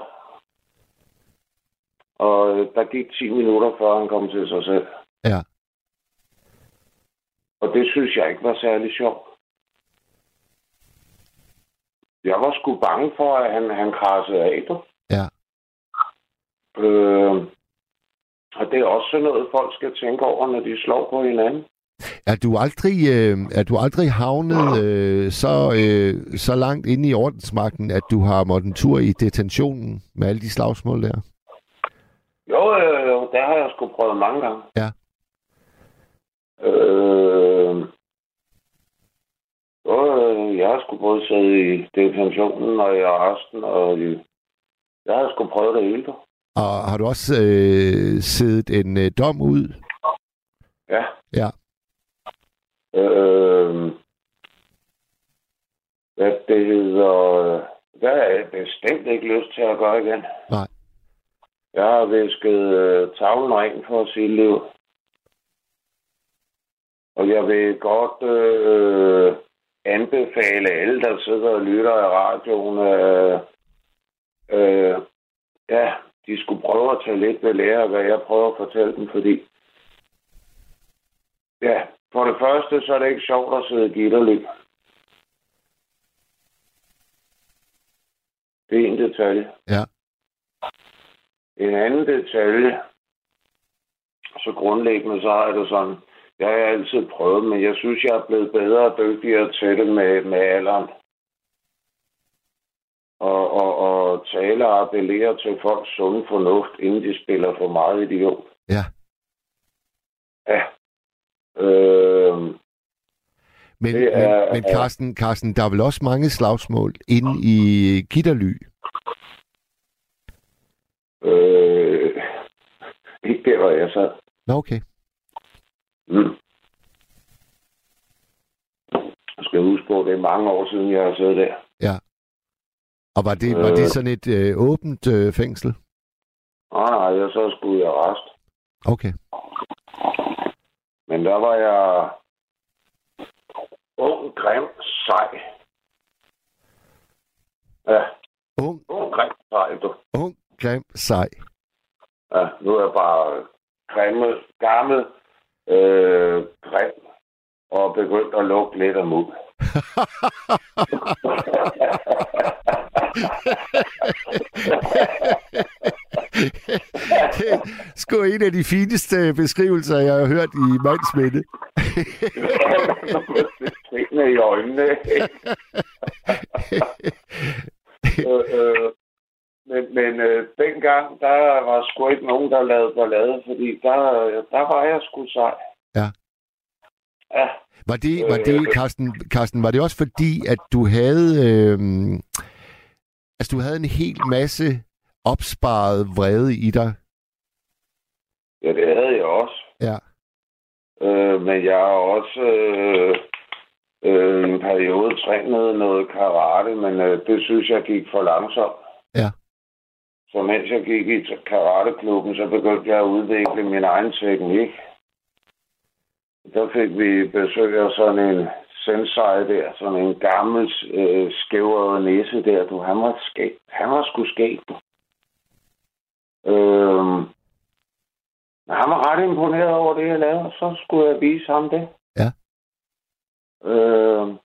Og der gik ti minutter, før han kom til sig selv. Ja. Og det synes jeg ikke var særlig sjovt. Jeg var sgu bange for, at han, han krassede af det. Ja. Uh, og det er også sådan noget, folk skal tænke over, når de slår på hinanden. Er du aldrig, øh, er du aldrig havnet øh, så, øh, så langt inde i ordensmagten, at du har måttet en tur i detentionen med alle de slagsmål der? Jo, øh, jo der har jeg sgu prøvet mange gange. Ja. Øh, øh, jeg har sgu både siddet i detentionen og i arresten, og i, jeg har sgu prøvet det hele. Og har du også øh, siddet en øh, dom ud? Ja. Ja. Øh, at det hedder... Der har jeg bestemt ikke lyst til at gøre igen. Nej. Jeg har visket øh, tavlen rent for sit liv. Og jeg vil godt øh, anbefale alle, der sidder og lytter i radioen, øh, øh, ja, de skulle prøve at tage lidt ved lære af, hvad jeg prøver at fortælle dem, fordi... Ja... For det første, så er det ikke sjovt at sidde gitterlig. Det er en detalje. Ja. En anden detalje, så grundlæggende, så er det sådan, jeg har altid prøvet, men jeg synes, jeg er blevet bedre og dygtigere til det med, med alderen. Og, og, og tale og appellere til folks sunde fornuft, inden de spiller for meget idiot. Ja. Ja. Øh, men, er, men, men Carsten, Carsten, der er vel også mange slagsmål inde i Gitterly? Øh, ikke der, hvor jeg sad. Nå, okay. Mm. Jeg skal huske på, det er mange år siden, jeg har siddet der. Ja. Og var det, var øh, det sådan et øh, åbent øh, fængsel? Nej, nej, jeg så skulle jeg rest. Okay. Men der var jeg ung, grim, sej. Ja. Ung, ung grim, sej, du. Ung, grim, sej. Ja, nu er jeg bare grimme, gammel, øh, grim, og begyndt at lukke lidt af mul. Det er sgu en af de fineste beskrivelser, jeg har hørt i mandsminde. Træner i øjnene. øh, øh, men men øh, dengang, der var sgu ikke nogen, der lavede ballade, fordi der, der var jeg sgu sej. Ja. Ja. Var det, var det, Carsten, Carsten, var det også fordi, at du havde, øh, altså, du havde en hel masse opsparet vrede i dig? Ja, det havde jeg også. Ja. Øh, men jeg har også øh, øh, en periode trænet noget karate, men øh, det synes jeg gik for langsomt. Ja. Så mens jeg gik i karateklubben, så begyndte jeg at udvikle min egen teknik. Der fik vi besøg af sådan en sensei der, sådan en gammel øh, skævrede næse der. Du, han var skægt. Han var sgu skægt. Øhm, han var ret imponeret over det, jeg lavede, så skulle jeg vise ham det. Ja. Øhm,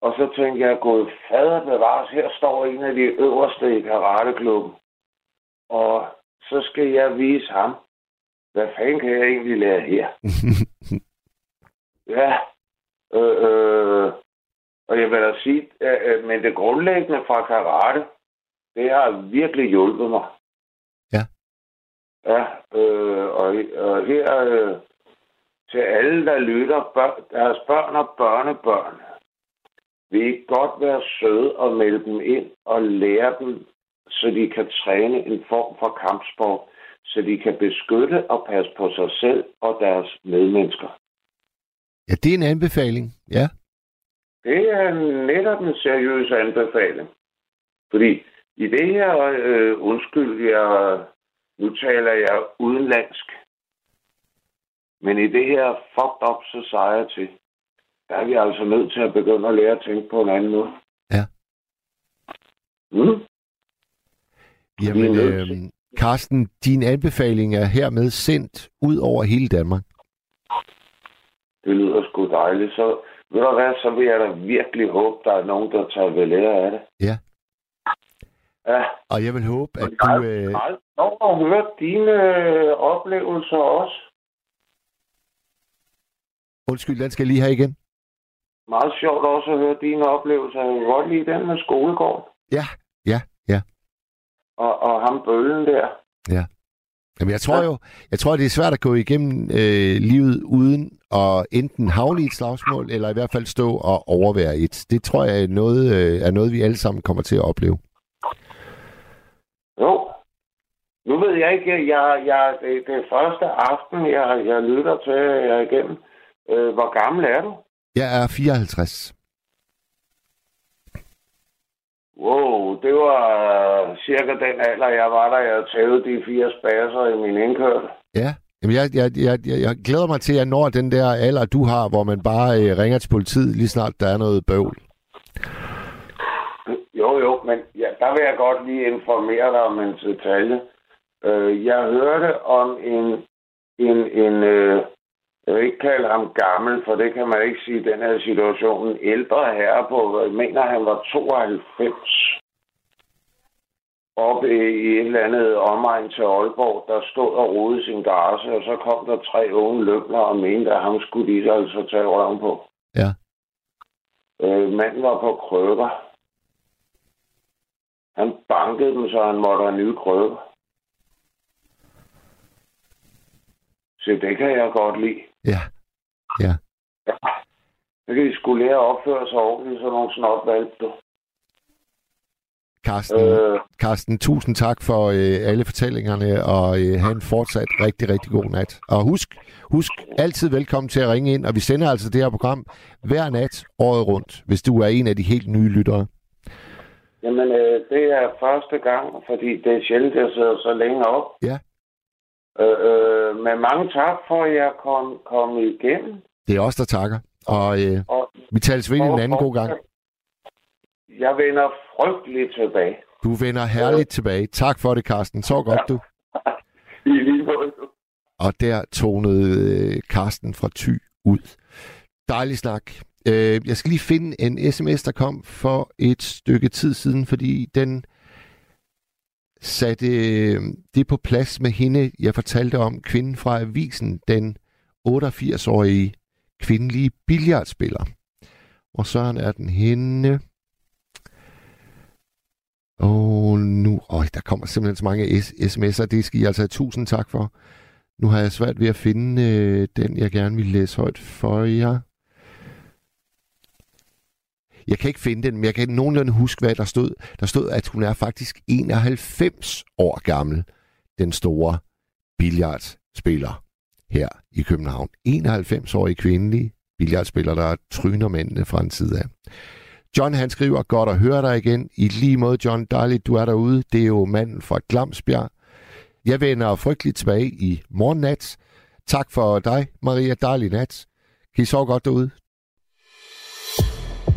og så tænkte jeg, gud fader bevares, her står en af de øverste i karateklubben. Og så skal jeg vise ham, hvad fanden kan jeg egentlig lære her? Ja. Øh, øh, og jeg vil da sige, øh, men det grundlæggende fra karate, det har virkelig hjulpet mig. Ja. Ja, øh, og, og her øh, til alle, der lytter, børn, deres børn og børnebørn, vil I godt være søde og melde dem ind og lære dem, så de kan træne en form for kampsport, så de kan beskytte og passe på sig selv og deres medmennesker. Ja, det er en anbefaling, ja. Det er netop en seriøs anbefaling. Fordi i det her, øh, undskyld, jeg, nu taler jeg udenlandsk, men i det her fucked up society, der er vi altså nødt til at begynde at lære at tænke på en anden måde. Ja. Mm. Jamen, øh, Carsten, din anbefaling er hermed sendt ud over hele Danmark. Det lyder sgu dejligt. Så ved du hvad, så vil jeg da virkelig håbe, der er nogen, der tager ved lære af det. Ja. Ja. Og jeg vil håbe, at jeg du... Jeg har aldrig øh... hørt dine øh, oplevelser også. Undskyld, den skal lige her igen. Meget sjovt også at høre dine oplevelser. Jeg kan godt lide den med skolegården. Ja, ja, ja. Og, og ham bøllen der. Ja. Jamen, jeg tror jo, jeg tror, det er svært at gå igennem øh, livet uden at enten havne i et slagsmål, eller i hvert fald stå og overvære et. Det tror jeg er noget, øh, er noget, vi alle sammen kommer til at opleve. Jo. Nu ved jeg ikke, jeg, jeg, det, det første aften, jeg, jeg lytter til jer igennem. Øh, hvor gammel er du? Jeg er fireoghalvtreds. Wow, det var cirka den alder, jeg var der. Jeg tævede de fire spasser i min indkørsel. Ja, jamen jeg, jeg, jeg, jeg glæder mig til, at jeg når den der alder, du har, hvor man bare øh, ringer til politiet, lige snart der er noget bøvl. Jo, jo, men ja, der vil jeg godt lige informere dig om en detalje. Øh, jeg hørte om en... en, en øh, jeg vil ikke kalde ham gammel, for det kan man ikke sige i den her situation. En ældre herre på, jeg mener, han var tooghalvfems. Oppe i et eller andet omegn til Aalborg, der stod og rodede sin garage, og så kom der tre unge løbner og mente, at ham skulle de altså tage røven på. Ja. Øh, manden var på krøber. Han bankede dem, så han måtte have nye krøber. Så det kan jeg godt lide. Ja, ja. Ja. Så kan I sgu lære at opføre sig ordentligt, så nogen snart valgte du. Carsten, øh, Carsten, tusind tak for øh, alle fortællingerne, og øh, have en fortsat rigtig, rigtig god nat. Og husk, husk altid velkommen til at ringe ind, og vi sender altså det her program hver nat, året rundt, hvis du er en af de helt nye lyttere. Jamen, øh, det er første gang, fordi det er sjældent, jeg sidder så længe op. Ja. Øh, øh, men mange tak for, at jeg kom, kom igennem. Det er os, der takker. Og, øh, og vi tales ved og, en anden og, god gang. Jeg vender frygteligt tilbage. Du vender herligt ja. tilbage. Tak for det, Carsten. Så godt, ja. du. I lige måde. Og der tonede Carsten fra Thy ud. Dejlig snak. Øh, jeg skal lige finde en sms, der kom for et stykke tid siden, fordi den satte øh, det på plads med hende, jeg fortalte om, kvinden fra avisen, den otteogfirs-årige kvindelige billiardspiller. Hvor søren er den henne? Og nu... Øj, der kommer simpelthen så mange s- sms'er. Det skal I altså have tusind tak for. Nu har jeg svært ved at finde øh, den, jeg gerne vil læse højt for jer. Jeg kan ikke finde den, men jeg kan nogenlunde huske, hvad der stod. Der stod, at hun er faktisk enoghalvfems år gammel, den store billiardspiller her i København. enoghalvfems-årig kvindelig billiardspiller, der tryner mændene fra en side af. John, han skriver, godt at høre dig igen. I lige måde, John, dejligt, du er derude. Det er jo manden fra Glamsbjerg. Jeg vender frygteligt tilbage i morgennat. Tak for dig, Maria. Dejlig nat. Kan I sove godt derude?